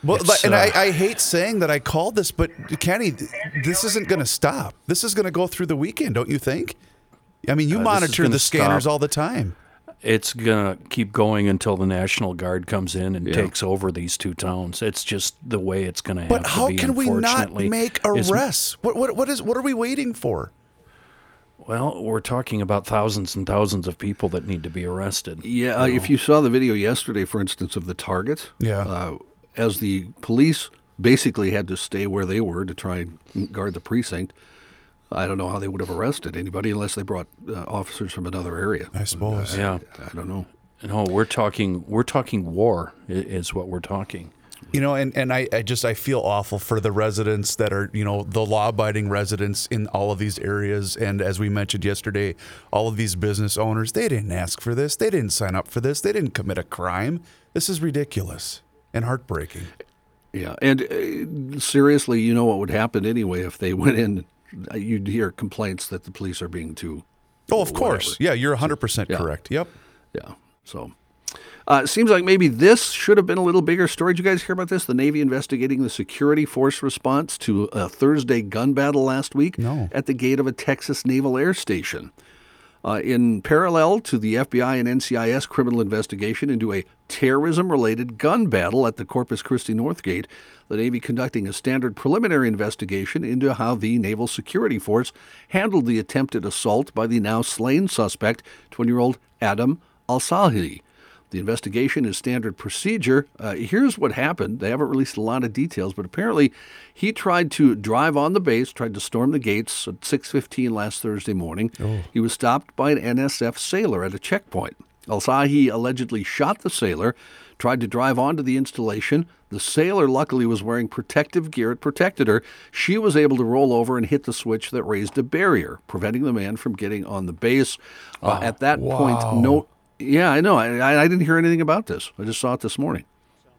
Well, and I hate saying that I called this, but Kenny, this isn't going to stop. This is going to go through the weekend, don't you think? I mean, you monitor the scanners all the time. It's going to keep going until the National Guard comes in and takes over these two towns. It's just the way it's going to happen. But how can we not make arrests? What are we waiting for? Well, we're talking about thousands and thousands of people that need to be arrested. Yeah, if you saw the video yesterday, for instance, of the Target. Yeah. As the police basically had to stay where they were to try and guard the precinct, I don't know how they would have arrested anybody unless they brought officers from another area. I suppose. I don't know. No, we're talking war is what we're talking. You know, and I feel awful for the residents that are, you know, the law-abiding residents in all of these areas. And as we mentioned yesterday, all of these business owners, they didn't ask for this. They didn't sign up for this. They didn't commit a crime. This is ridiculous. And heartbreaking. Yeah, and seriously, you know what would happen anyway if they went in you'd hear complaints that the police are being too. Oh, of course. Whatever. Yeah, you're 100% correct. Yep. Yeah. So it seems like maybe this should have been a little bigger story. Did you guys hear about this? The Navy investigating the security force response to a Thursday gun battle last week at the gate of a Texas Naval Air Station. In parallel to the FBI and NCIS criminal investigation into a terrorism-related gun battle at the Corpus Christi North Gate, the Navy conducting a standard preliminary investigation into how the Naval Security Force handled the attempted assault by the now slain suspect, 20-year-old Adam Al-Salhi. The investigation is standard procedure. Here's what happened. They haven't released a lot of details, but apparently he tried to drive on the base, tried to storm the gates at 6:15 last Thursday morning. Oh. He was stopped by an NSF sailor at a checkpoint. Al-Salhi allegedly shot the sailor, tried to drive onto the installation. The sailor luckily was wearing protective gear. It protected her. She was able to roll over and hit the switch that raised a barrier, preventing the man from getting on the base. At that point, no... Yeah, I know. I didn't hear anything about this. I just saw it this morning.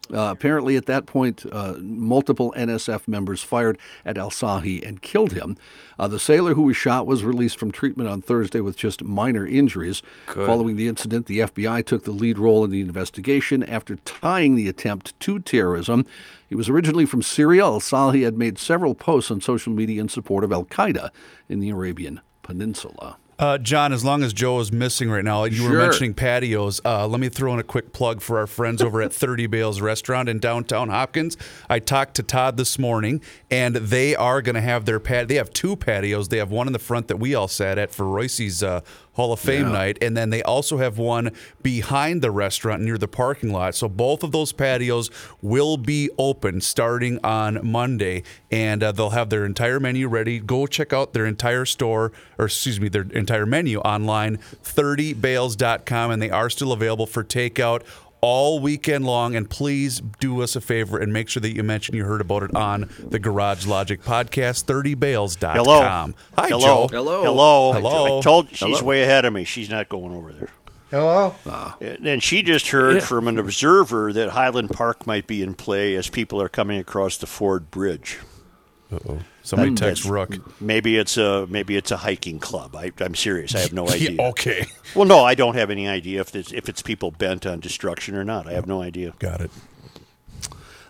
Apparently, at that point, multiple NSF members fired at Al-Salhi and killed him. The sailor who was shot was released from treatment on Thursday with just minor injuries. Good. Following the incident, the FBI took the lead role in the investigation after tying the attempt to terrorism. He was originally from Syria. Al-Salhi had made several posts on social media in support of al-Qaeda in the Arabian Peninsula. John, as long as Joe is missing right now, you were mentioning patios. Let me throw in a quick plug for our friends over at 30 Bales Restaurant in downtown Hopkins. I talked to Todd this morning, and they are going to have their They have two patios. They have one in the front that we all sat at for Royce's Hall of Fame night, and then they also have one behind the restaurant near the parking lot. So both of those patios will be open starting on Monday, and they'll have their entire menu ready. Go check out their entire store, or excuse me, their entire menu online, 30bales.com, and they are still available for takeout all weekend long. And please do us a favor and make sure that you mention you heard about it on the Garage Logic podcast, 30bales.com. Hello. Hi, Joe. Hello. Hello. Hello. I told you she's way ahead of me. She's not going over there. Hello. And she just heard from an observer that Highland Park might be in play as people are coming across the Ford Bridge. Uh-oh. Somebody text Rook. Maybe it's a hiking club. I'm serious. I have no idea. Okay. Well, no, I don't have any idea if it's people bent on destruction or not. I have no idea. Got it.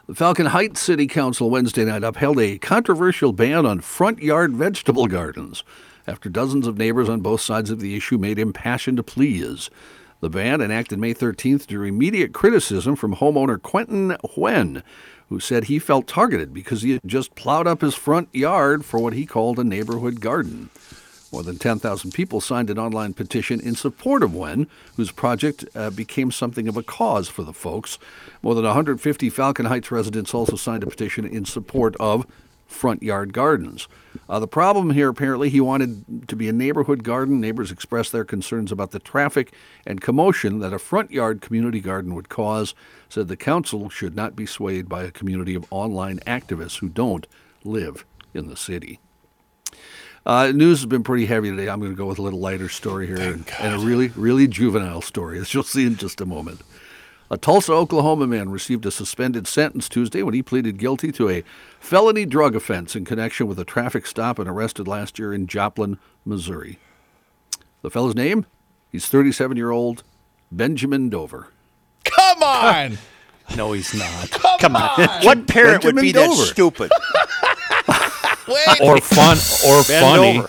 The Falcon Heights City Council Wednesday night upheld a controversial ban on front yard vegetable gardens after dozens of neighbors on both sides of the issue made impassioned pleas. The ban, enacted May 13th, drew immediate criticism from homeowner Quentin Huen, who said he felt targeted because he had just plowed up his front yard for what he called a neighborhood garden. More than 10,000 people signed an online petition in support of Wen, whose project became something of a cause for the folks. More than 150 Falcon Heights residents also signed a petition in support of front yard gardens. The problem here, apparently, he wanted to be a neighborhood garden. Neighbors expressed their concerns about the traffic and commotion that a front yard community garden would cause, said the council should not be swayed by a community of online activists who don't live in the city. News has been pretty heavy today. I'm going to go with a little lighter story here and a really, really juvenile story, as you'll see in just a moment. A Tulsa, Oklahoma man received a suspended sentence Tuesday when he pleaded guilty to a felony drug offense in connection with a traffic stop and arrested last year in Joplin, Missouri. The fellow's name? He's 37-year-old Benjamin Dover. Come on! No, he's not. Come on! What parent would be that stupid? or funny.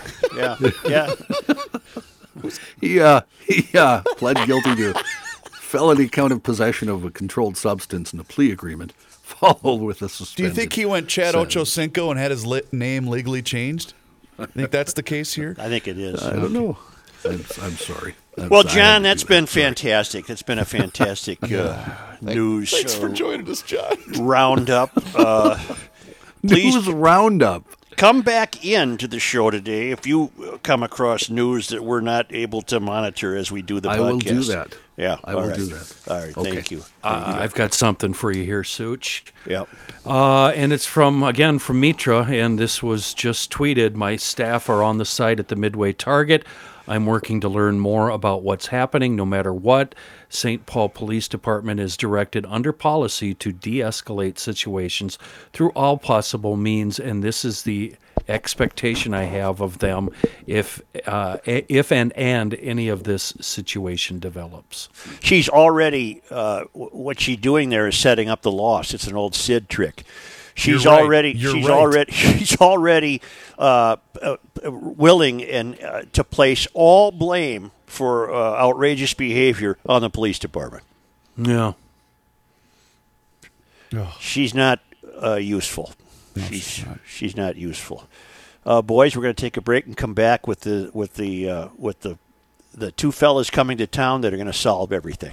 Yeah, yeah. He pled guilty to felony count of possession of a controlled substance in a plea agreement, followed with a suspended. Do you think he went Chad Ochocinco and had his name legally changed? I think that's the case here. I think it is. I don't know. I'm sorry. John, that's been fantastic. That's been a fantastic news. Thanks for joining us, John. Roundup. News roundup. Come back in to the show today if you come across news that we're not able to monitor as we do the podcast. I will do that. Yeah, I will do that. All right, okay. Thank you. I've got something for you here, Such. Yep. And it's from Mitra, and this was just tweeted. My staff are on the site at the Midway Target. I'm working to learn more about what's happening no matter what. St. Paul Police Department is directed under policy to de-escalate situations through all possible means, and this is the expectation I have of them if any of this situation develops. She's already, what she's doing there is setting up the loss. It's an old Sid trick. She's already willing and to place all blame for outrageous behavior on the police department. Yeah. Oh. She's not useful. She's not useful. Boys, we're going to take a break and come back with the two fellas coming to town that are going to solve everything.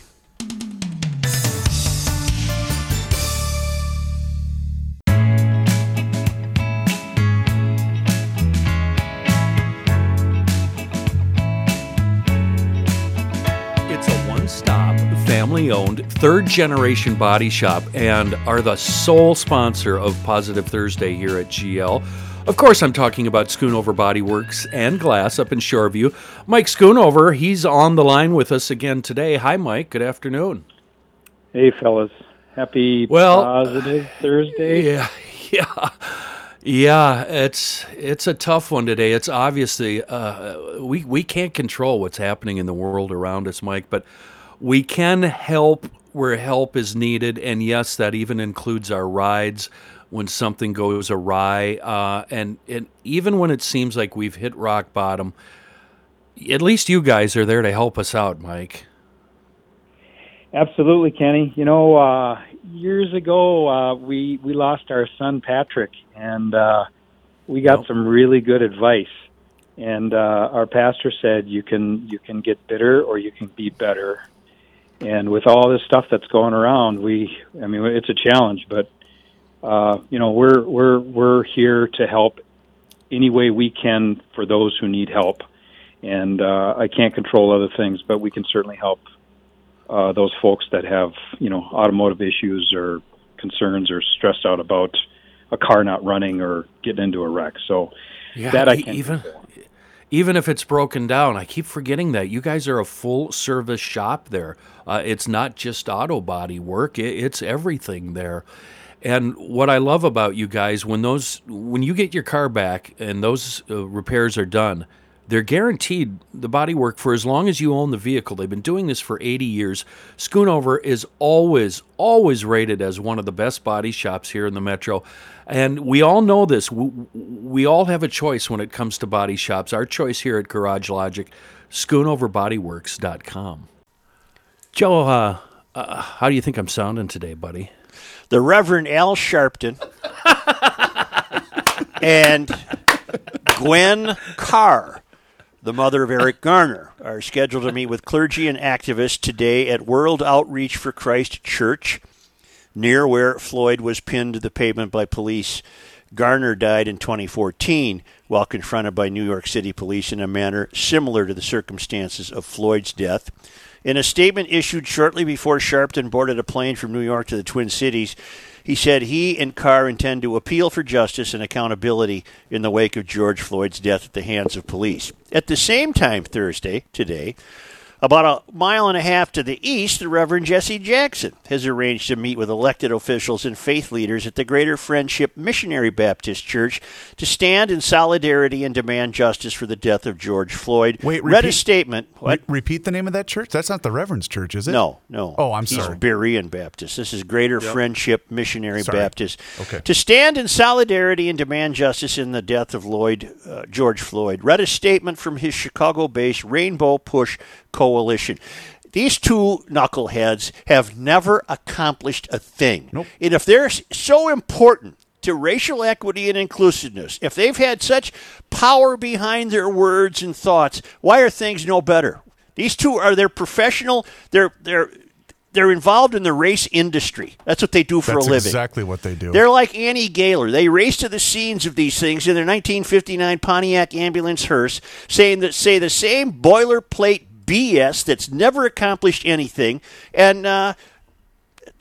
Family-owned, third-generation body shop, and are the sole sponsor of Positive Thursday here at GL. Of course, I'm talking about Schoonover Body Works and Glass up in Shoreview. Mike Schoonover, he's on the line with us again today. Hi, Mike. Good afternoon. Hey, fellas. Happy Positive Thursday. Yeah. Yeah, it's a tough one today. It's obviously we can't control what's happening in the world around us, Mike, but we can help where help is needed, and yes, that even includes our rides when something goes awry. And even when it seems like we've hit rock bottom, at least you guys are there to help us out, Mike. Absolutely, Kenny. You know, years ago we lost our son Patrick, and we got some really good advice. And our pastor said, "You can get bitter, or you can be better." And with all this stuff that's going around, it's a challenge, but we're here to help any way we can for those who need help. And I can't control other things, but we can certainly help those folks that have, automotive issues or concerns or stressed out about a car not running or getting into a wreck. So yeah, that I can control. Even if it's broken down, I keep forgetting that. You guys are a full-service shop there. It's not just auto body work. It's everything there. And what I love about you guys, when you get your car back and those repairs are done, they're guaranteed the body work for as long as you own the vehicle. They've been doing this for 80 years. Schoonover is always rated as one of the best body shops here in the metro. And we all know this. We all have a choice when it comes to body shops. Our choice here at Garage Logic, SchoonoverBodyWorks.com. Joe, how do you think I'm sounding today, buddy? The Reverend Al Sharpton and Gwen Carr, the mother of Eric Garner, are scheduled to meet with clergy and activists today at World Outreach for Christ Church, near where Floyd was pinned to the pavement by police. Garner died in 2014 while confronted by New York City police in a manner similar to the circumstances of Floyd's death. In a statement issued shortly before Sharpton boarded a plane from New York to the Twin Cities, he said he and Carr intend to appeal for justice and accountability in the wake of George Floyd's death at the hands of police. At the same time Thursday, today, about a mile and a half to the east, the Reverend Jesse Jackson has arranged to meet with elected officials and faith leaders at the Greater Friendship Missionary Baptist Church to stand in solidarity and demand justice for the death of George Floyd. Wait, read a statement. What? Repeat the name of that church? That's not the Reverend's church, is it? No. Oh, I'm sorry. He's Berean Baptist. This is Greater Friendship Missionary Baptist. Okay. To stand in solidarity and demand justice in the death of George Floyd. Read a statement from his Chicago-based Rainbow Push Coalition. These two knuckleheads have never accomplished a thing. Nope. And if they're so important to racial equity and inclusiveness, if they've had such power behind their words and thoughts, why are things no better? These two are professional. They're involved in the race industry. That's what they do for a living. That's exactly what they do. They're like Annie Gaylor. They race to the scenes of these things in their 1959 Pontiac ambulance hearse, say the same boilerplate BS that's never accomplished anything, and the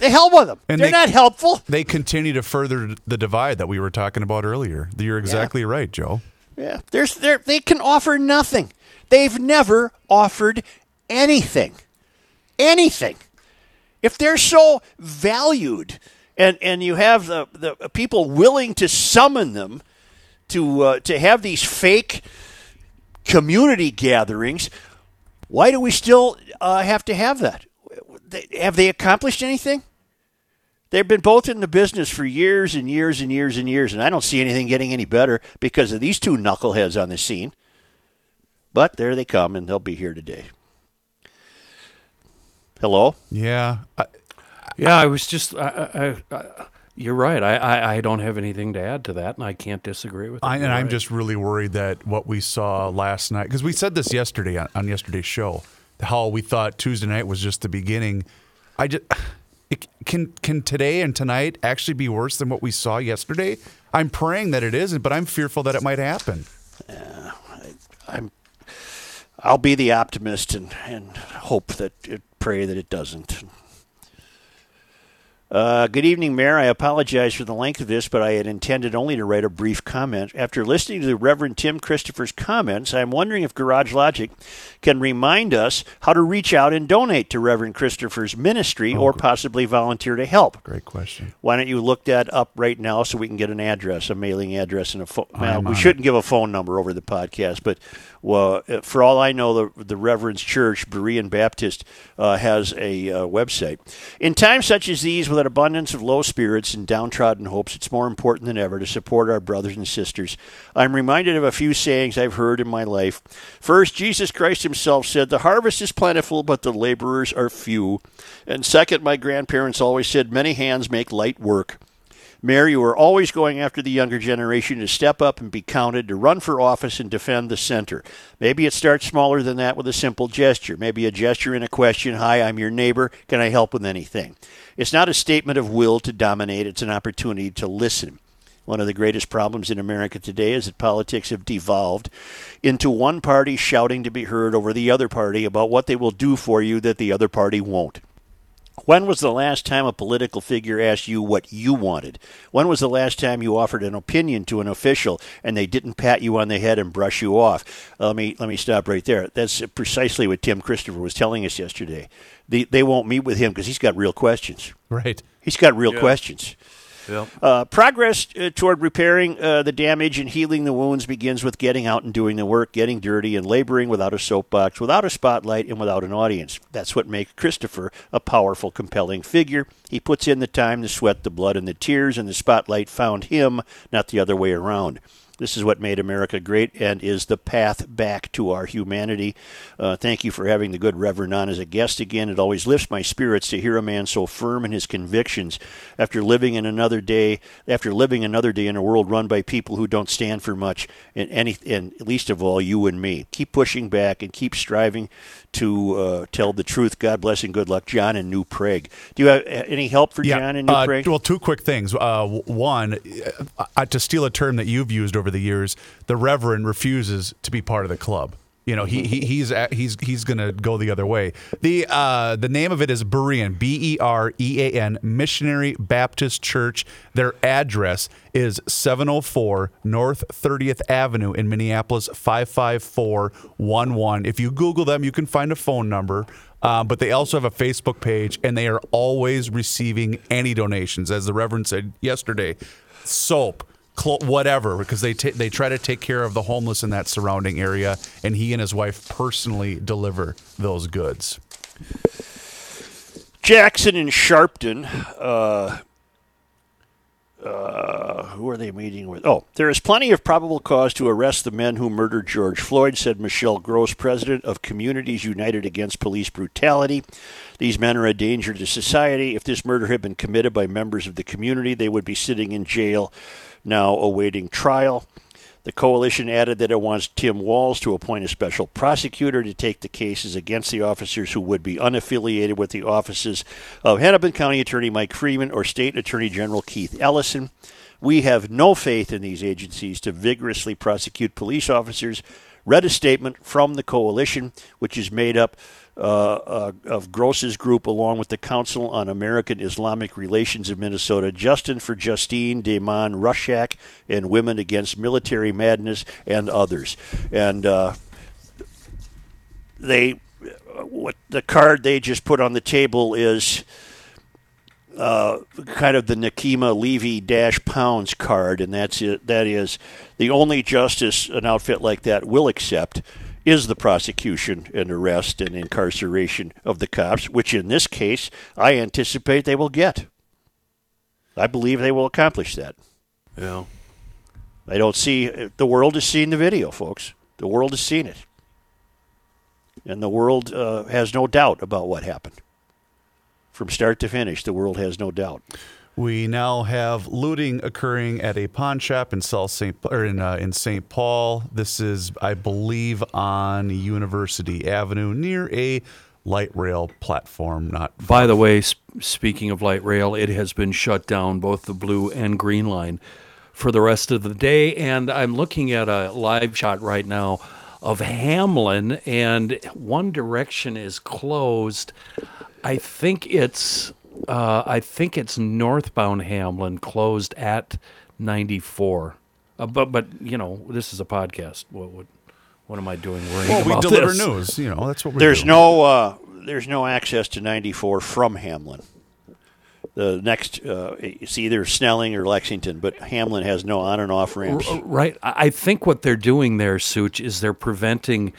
hell with them. And they're not helpful. They continue to further the divide that we were talking about earlier. You're exactly right, Joe. Yeah, they can offer nothing. They've never offered anything. Anything. If they're so valued, and you have the people willing to summon them to have these fake community gatherings. Why do we still have to have that? Have they accomplished anything? They've been both in the business for years and years and years and years, and I don't see anything getting any better because of these two knuckleheads on the scene. But there they come, and they'll be here today. Hello? Yeah. I was just... you're right. I don't have anything to add to that, and I can't disagree with it. I'm just really worried that what we saw last night... Because we said this yesterday on yesterday's show, how we thought Tuesday night was just the beginning. Can today and tonight actually be worse than what we saw yesterday? I'm praying that it isn't, but I'm fearful that it might happen. I'll be the optimist and hope that pray that it doesn't. Good evening, Mayor. I apologize for the length of this, but I had intended only to write a brief comment. After listening to the Reverend Tim Christopher's comments, I'm wondering if Garage Logic can remind us how to reach out and donate to Reverend Christopher's ministry or possibly volunteer to help. Great question. Why don't you look that up right now so we can get an address, a mailing address, and a phone number. We shouldn't give a phone number over the podcast, but well, for all I know, the Reverend's Church, Berean Baptist, has a website. In times such as these, with an abundance of low spirits and downtrodden hopes, it's more important than ever to support our brothers and sisters. I'm reminded of a few sayings I've heard in my life. First, Jesus Christ himself said, "The harvest is plentiful, but the laborers are few." And second, my grandparents always said, "Many hands make light work." Mayor, you are always going after the younger generation to step up and be counted, to run for office and defend the center. Maybe it starts smaller than that with a simple gesture. Maybe a gesture and a question. Hi, I'm your neighbor. Can I help with anything? It's not a statement of will to dominate. It's an opportunity to listen. One of the greatest problems in America today is that politics have devolved into one party shouting to be heard over the other party about what they will do for you that the other party won't. When was the last time a political figure asked you what you wanted? When was the last time you offered an opinion to an official and they didn't pat you on the head and brush you off? Let me stop right there. That's precisely what Tim Christopher was telling us yesterday. They won't meet with him because he's got real questions. Right. He's got real questions. Yeah. Progress toward repairing the damage and healing the wounds begins with getting out and doing the work, getting dirty and laboring without a soapbox, without a spotlight, and without an audience. That's what makes Christopher a powerful, compelling figure. He puts in the time, the sweat, the blood, and the tears, and the spotlight found him, not the other way around. This is what made America great and is the path back to our humanity. Thank you for having the good Reverend on as a guest again. It always lifts my spirits to hear a man so firm in his convictions after living another day in a world run by people who don't stand for much, and least of all, you and me. Keep pushing back and keep striving to tell the truth. God bless and good luck, John in New Prague. Do you have any help for John in New Prague? Well, two quick things. One, to steal a term that you've used over the years, the Reverend refuses to be part of the club. You know, he's going to go the other way. The name of it is Berean, B-E-R-E-A-N, Missionary Baptist Church. Their address is 704 North 30th Avenue in Minneapolis, 55411. If you Google them, you can find a phone number. But they also have a Facebook page, and they are always receiving any donations, as the Reverend said yesterday. Soap, whatever, because they try to take care of the homeless in that surrounding area, and he and his wife personally deliver those goods. Jackson and Sharpton, who are they meeting with? Oh, there is plenty of probable cause to arrest the men who murdered George Floyd, said Michelle Gross, president of Communities United Against Police Brutality. These men are a danger to society. If this murder had been committed by members of the community, they would be sitting in jail now awaiting trial. The coalition added that it wants Tim Walz to appoint a special prosecutor to take the cases against the officers who would be unaffiliated with the offices of Hennepin County Attorney Mike Freeman or State Attorney General Keith Ellison. We have no faith in these agencies to vigorously prosecute police officers, read a statement from the coalition, which is made up of Gross's group along with the Council on American Islamic Relations of Minnesota, Justin for Justine, Damon Rushak, and Women Against Military Madness, and others. And what the card they just put on the table is kind of the Nakima Levy Dash Pounds card, and that's it. That is the only justice an outfit like that will accept is the prosecution and arrest and incarceration of the cops, which in this case I anticipate they will get. I believe they will accomplish that. Yeah. I don't see, the world has seen the video, folks. The world has seen it. And the world has no doubt about what happened. From start to finish, the world has no doubt. We now have looting occurring at a pawn shop in St. Paul. This is, I believe, on University Avenue near a light rail platform. By the way, speaking of light rail, it has been shut down, both the blue and green line, for the rest of the day. And I'm looking at a live shot right now of Hamlin, and one direction is closed. I think it's northbound Hamlin closed at 94. But you know, this is a podcast. What am I doing worrying about this? Well, we deliver news. You know, that's what we're doing. There's no access to 94 from Hamlin. The next, it's either Snelling or Lexington, but Hamlin has no on and off ramps. Right. I think what they're doing there, Such, is they're preventing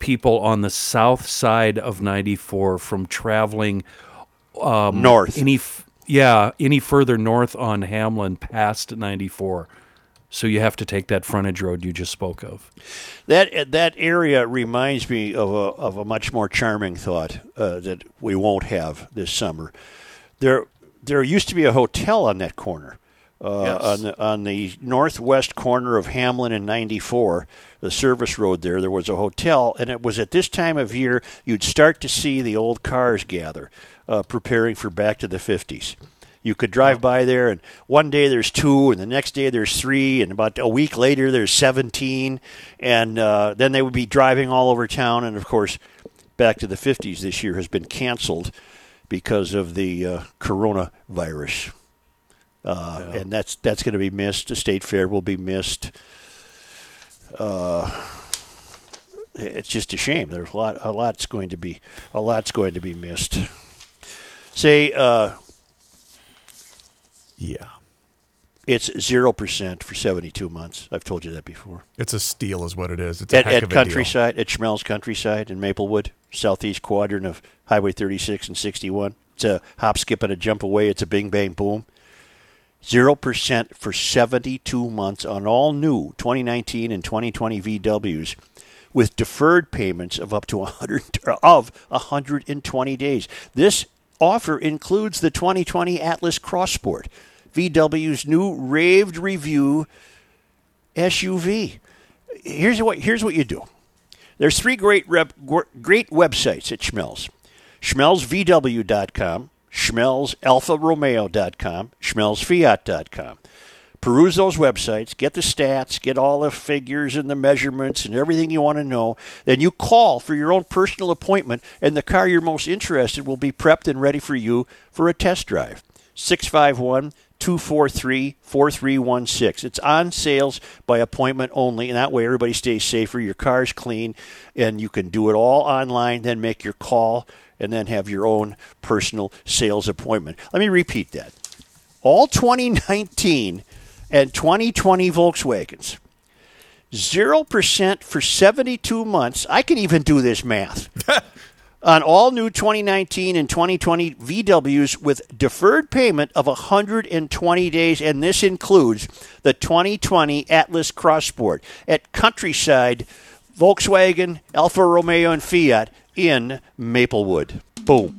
people on the south side of 94 from traveling north. Any further north on Hamlin past 94. So you have to take that frontage road you just spoke of. That area reminds me of a much more charming thought that we won't have this summer. There used to be a hotel on that corner, yes. on the northwest corner of Hamlin and 94, the service road there. There was a hotel, and it was at this time of year you'd start to see the old cars gather, preparing for back to the 50s. You could drive by there, and one day there's 2, and the next day there's 3, and about a week later there's 17, and then they would be driving all over town. And, of course, Back to the 50s this year has been canceled because of the coronavirus. Yeah. And that's going to be missed. The state fair will be missed. It's just a shame. There's a lot's going to be missed. Say... yeah. It's 0% for 72 months. I've told you that before. It's a steal is what it is. It's a heck of a deal. At Schmel's Countryside in Maplewood, southeast quadrant of Highway 36 and 61. It's a hop, skip, and a jump away. It's a bing, bang, boom. 0% for 72 months on all new 2019 and 2020 VWs with deferred payments of up to 120 days. This offer includes the 2020 Atlas Crossport, VW's new raved review SUV. Here's what you do. There's 3 great websites at Schmelz. SchmelzVW.com, SchmelzAlfaRomeo.com, SchmelzFiat.com. Peruse those websites, get the stats, get all the figures and the measurements and everything you want to know. Then you call for your own personal appointment, and the car you're most interested in will be prepped and ready for you for a test drive. 651-243-4316. It's on sales by appointment only, and that way everybody stays safer, your car's clean, and you can do it all online, then make your call, and then have your own personal sales appointment. Let me repeat that. All 2019 and 2020 Volkswagens, 0% for 72 months. I can even do this math. On all new 2019 and 2020 VWs with deferred payment of 120 days, and this includes the 2020 Atlas Crossport at Countryside, Volkswagen, Alfa Romeo, and Fiat in Maplewood. Boom.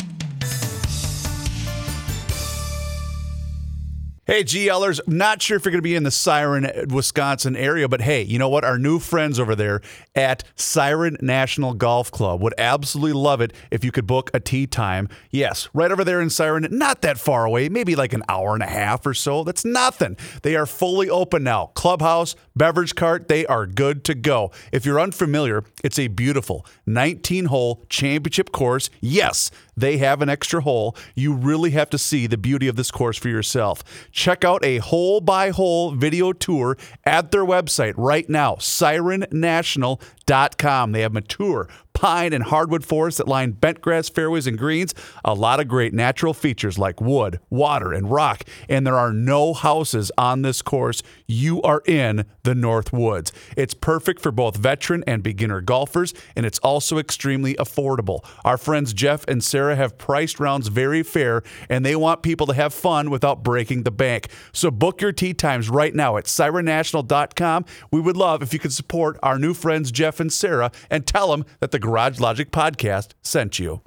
Hey, GLers, not sure if you're going to be in the Siren, Wisconsin area, but hey, you know what? Our new friends over there at Siren National Golf Club would absolutely love it if you could book a tee time. Yes, right over there in Siren, not that far away, maybe like an hour and a half or so. That's nothing. They are fully open now. Clubhouse, beverage cart, they are good to go. If you're unfamiliar, it's a beautiful 19-hole championship course. Yes, they have an extra hole. You really have to see the beauty of this course for yourself. Check out a hole-by-hole video tour at their website right now, sirennational.com. Pines.com. They have mature pine and hardwood forests that line bent grass fairways and greens. A lot of great natural features like wood, water, and rock. And there are no houses on this course. You are in the North Woods. It's perfect for both veteran and beginner golfers, and it's also extremely affordable. Our friends Jeff and Sarah have priced rounds very fair, and they want people to have fun without breaking the bank. So book your tee times right now at sirenational.com. We would love if you could support our new friends Jeff and Sarah and tell them that the Garage Logic podcast sent you.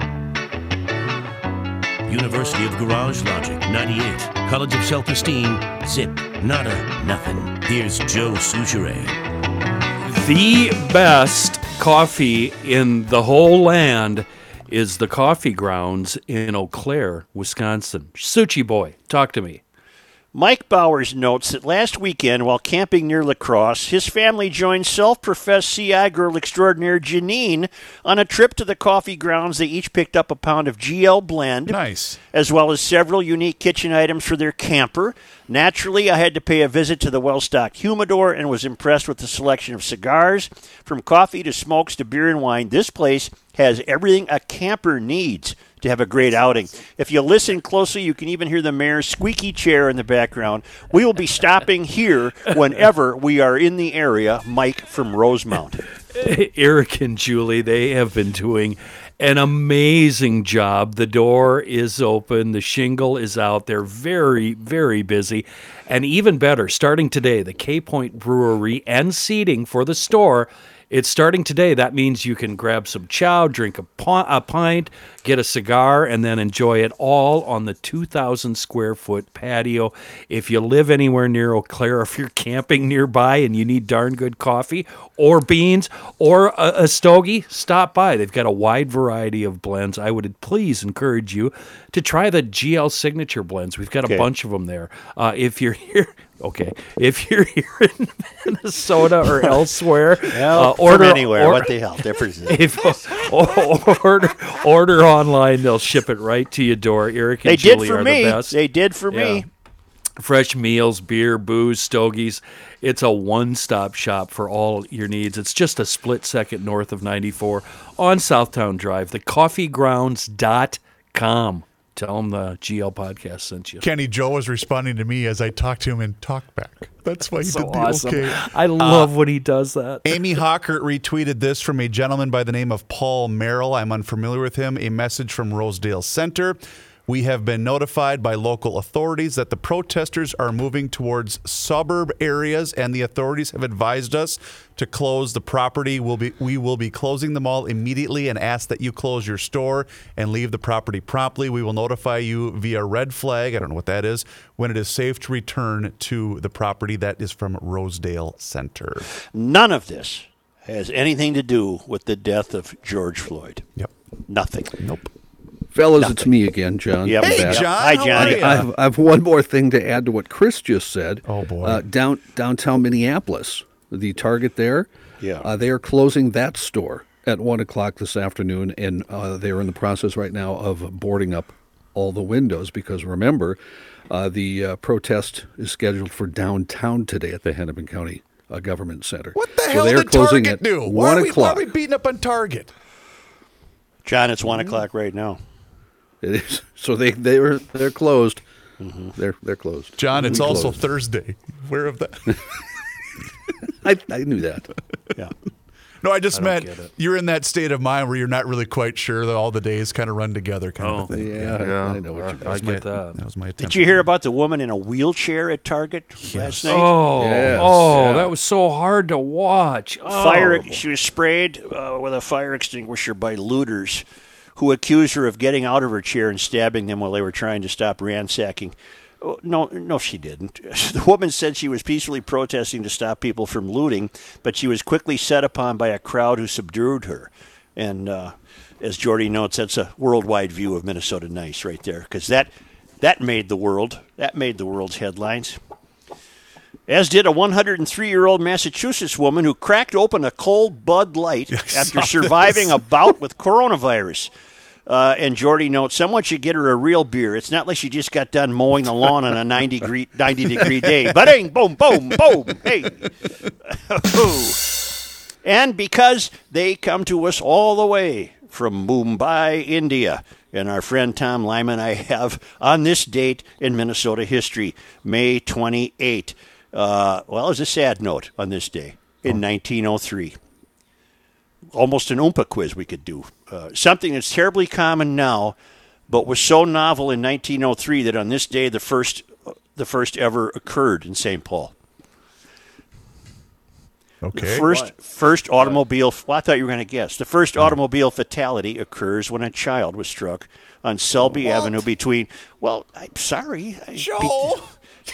University of Garage Logic, 98. College of Self-Esteem, zip, nada, nothing. Here's Joe Souchere. The best coffee in the whole land is the Coffee Grounds in Eau Claire, Wisconsin. Suchi boy, talk to me. Mike Bowers notes that last weekend, while camping near La Crosse, his family joined self-professed CI girl extraordinaire Janine on a trip to the Coffee Grounds. They each picked up a pound of GL Blend, nice, as well as several unique kitchen items for their camper. Naturally, I had to pay a visit to the well-stocked humidor and was impressed with the selection of cigars. From coffee to smokes to beer and wine, this place has everything a camper needs to have a great outing. If you listen closely, you can even hear the mayor's squeaky chair in the background. We will be stopping here whenever we are in the area. Mike from Rosemount. Eric and Julie, they have been doing an amazing job. The door is open. The shingle is out. They're very, very busy. And even better, starting today, the K Point Brewery and seating for the store, it's starting today. That means you can grab some chow, drink a pint, get a cigar, and then enjoy it all on the 2,000-square-foot patio. If you live anywhere near Eau Claire, if you're camping nearby and you need darn good coffee or beans or a stogie, stop by. They've got a wide variety of blends. I would please encourage you to try the GL Signature blends. We've got a bunch of them there. If you're here... Okay, if you're here in Minnesota or elsewhere, well, order anywhere. What the hell difference is it? Order online, they'll ship it right to your door. Eric and Julie are the best. They did for me. Fresh meals, beer, booze, stogies. It's a one-stop shop for all your needs. It's just a split second north of 94 on Southtown Drive. Thecoffeegrounds.com. Tell him the GL podcast sent you. Kenny Joe was responding to me as I talked to him in TalkBack. That's why he so did the awesome. Okay. I love when he does that. Amy Hockert retweeted this from a gentleman by the name of Paul Merrill. I'm unfamiliar with him. A message from Rosedale Center. We have been notified by local authorities that the protesters are moving towards suburb areas, and the authorities have advised us to close the property. We will be closing the mall immediately and ask that you close your store and leave the property promptly. We will notify you via red flag, I don't know what that is, when it is safe to return to the property. That is from Rosedale Center. None of this has anything to do with the death of George Floyd. Yep. Nothing. Nope. Fellas, nothing. It's me again, John. Yep. Hey, John. Hi, John. I have one more thing to add to what Chris just said. Oh, boy. Downtown Minneapolis, the Target there, they are closing that store at 1 o'clock this afternoon, and they're in the process right now of boarding up all the windows because, remember, the protest is scheduled for downtown today at the Hennepin County Government Center. What the hell did Target at do? 1 o'clock. Why are we beating up on Target? John, it's 1 o'clock right now. It is. So they're closed. Mm-hmm. They're closed. John, it's also Thursday. Where of that? I knew that. Yeah. No, I just meant you're in that state of mind where you're not really quite sure that all the days kind of run together kind of thing. Yeah. I know what you mean. I get that. That was my attempt. Did you hear about the woman in a wheelchair at Target last night? Oh, that was so hard to watch. Oh. She was sprayed with a fire extinguisher by looters who accused her of getting out of her chair and stabbing them while they were trying to stop ransacking. No, she didn't. The woman said she was peacefully protesting to stop people from looting, but she was quickly set upon by a crowd who subdued her. And as Jordy notes, that's a worldwide view of Minnesota nice right there, because that made the world. That made the world's headlines. As did a 103-year-old Massachusetts woman who cracked open a cold Bud Light after surviving a bout with coronavirus. And Jordy notes, someone should get her a real beer. It's not like she just got done mowing the lawn on a 90-degree day. Ba-ding, boom, boom, boom. Hey. and because they come to us all the way from Mumbai, India. And our friend Tom Lyman, I have on this date in Minnesota history, May 28. Well, it's a sad note on this day in 1903. Almost an Oompa quiz we could do. Something that's terribly common now, but was so novel in 1903 that on this day the first ever occurred in St. Paul. Okay. The first automobile. Well, I thought you were going to guess. The first automobile fatality occurs when a child was struck on Selby Avenue between. Well, I'm sorry, Joel.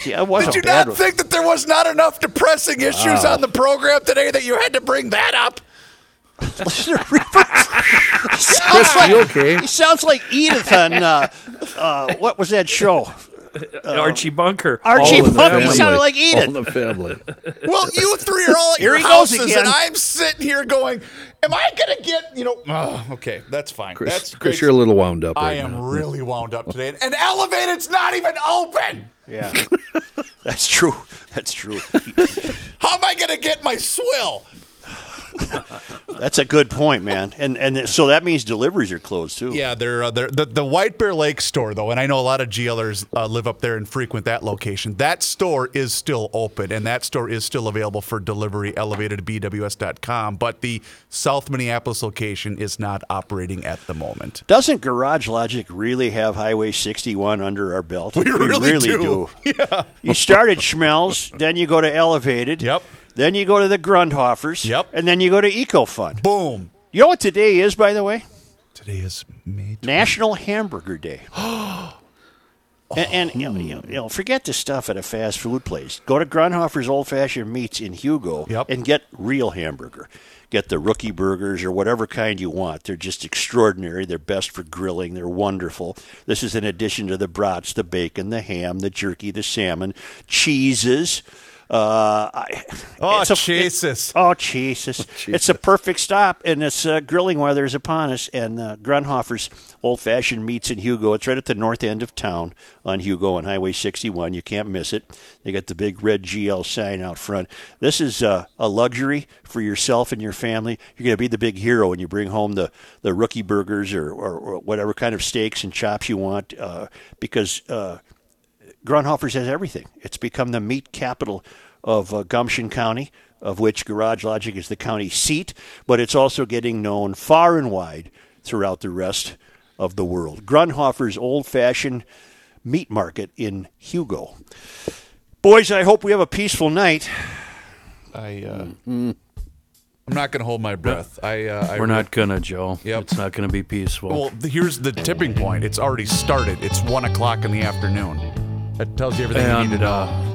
Yeah, it wasn't. Did you not think that there was not enough depressing issues on the program today that you had to bring that up? He sounds like Edith on what was that show? Archie Bunker. Archie Bunker. You sounded like Edith. All the family. Well, you three are all at your houses, and I'm sitting here going, am I going to get, okay, that's fine. Chris, you're a little wound up right now. I am really wound up today. And Elevated's not even open. Yeah. That's true. How am I going to get my swill? That's a good point, man. And so that means deliveries are closed too. Yeah, they're the White Bear Lake store though, and I know a lot of GLers live up there and frequent that location. That store is still open, and that store is still available for delivery. elevatedbws.com, but the South Minneapolis location is not operating at the moment. Doesn't Garage Logic really have Highway 61 under our belt? We really do. Yeah. You start at Schmelz, then you go to Elevated. Yep. Then you go to the Grundhoffers. Yep. And then you go to EcoFund. Boom. You know what today is, by the way? Today is May 20th. National Hamburger Day. And you know, forget the stuff at a fast food place. Go to Grundhoffers Old Fashioned Meats in Hugo and get real hamburger. Get the rookie burgers or whatever kind you want. They're just extraordinary. They're best for grilling. They're wonderful. This is in addition to the brats, the bacon, the ham, the jerky, the salmon, cheeses. Jesus. It's a perfect stop, and it's grilling weather is upon us. And Grundhoffers Old Fashioned Meats in Hugo. It's right at the north end of town on Hugo and Highway 61. You can't miss it. They got the big red GL sign out front. This is a luxury for yourself and your family. You're going to be the big hero when you bring home the rookie burgers or whatever kind of steaks and chops you want, because Grundhoffers has everything. It's become the meat capital of Gumption County, of which Garage Logic is the county seat, but it's also getting known far and wide throughout the rest of the world. Grundhoffers Old-Fashioned Meat Market in Hugo. Boys, I hope we have a peaceful night. I'm not going to hold my breath. We're not going to, Joe. Yep. It's not going to be peaceful. Well, here's the tipping point. It's already started. It's 1 o'clock in the afternoon. That tells you everything you need to know.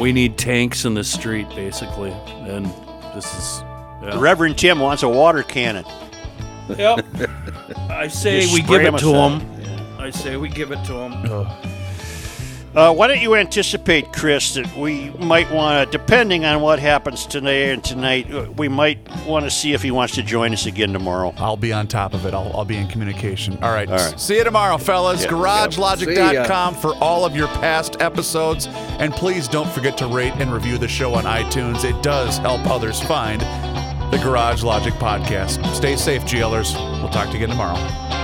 We need tanks in the street, basically. And this is... Yeah. The Reverend Tim wants a water cannon. Yep. I say we give it to him. Why don't you anticipate, Chris, that we might want to, depending on what happens today and tonight, we might want to see if he wants to join us again tomorrow. I'll be on top of it. I'll be in communication. All right. See you tomorrow, fellas. Yeah, GarageLogic.com for all of your past episodes. And please don't forget to rate and review the show on iTunes. It does help others find the Garage Logic podcast. Stay safe, GLers. We'll talk to you again tomorrow.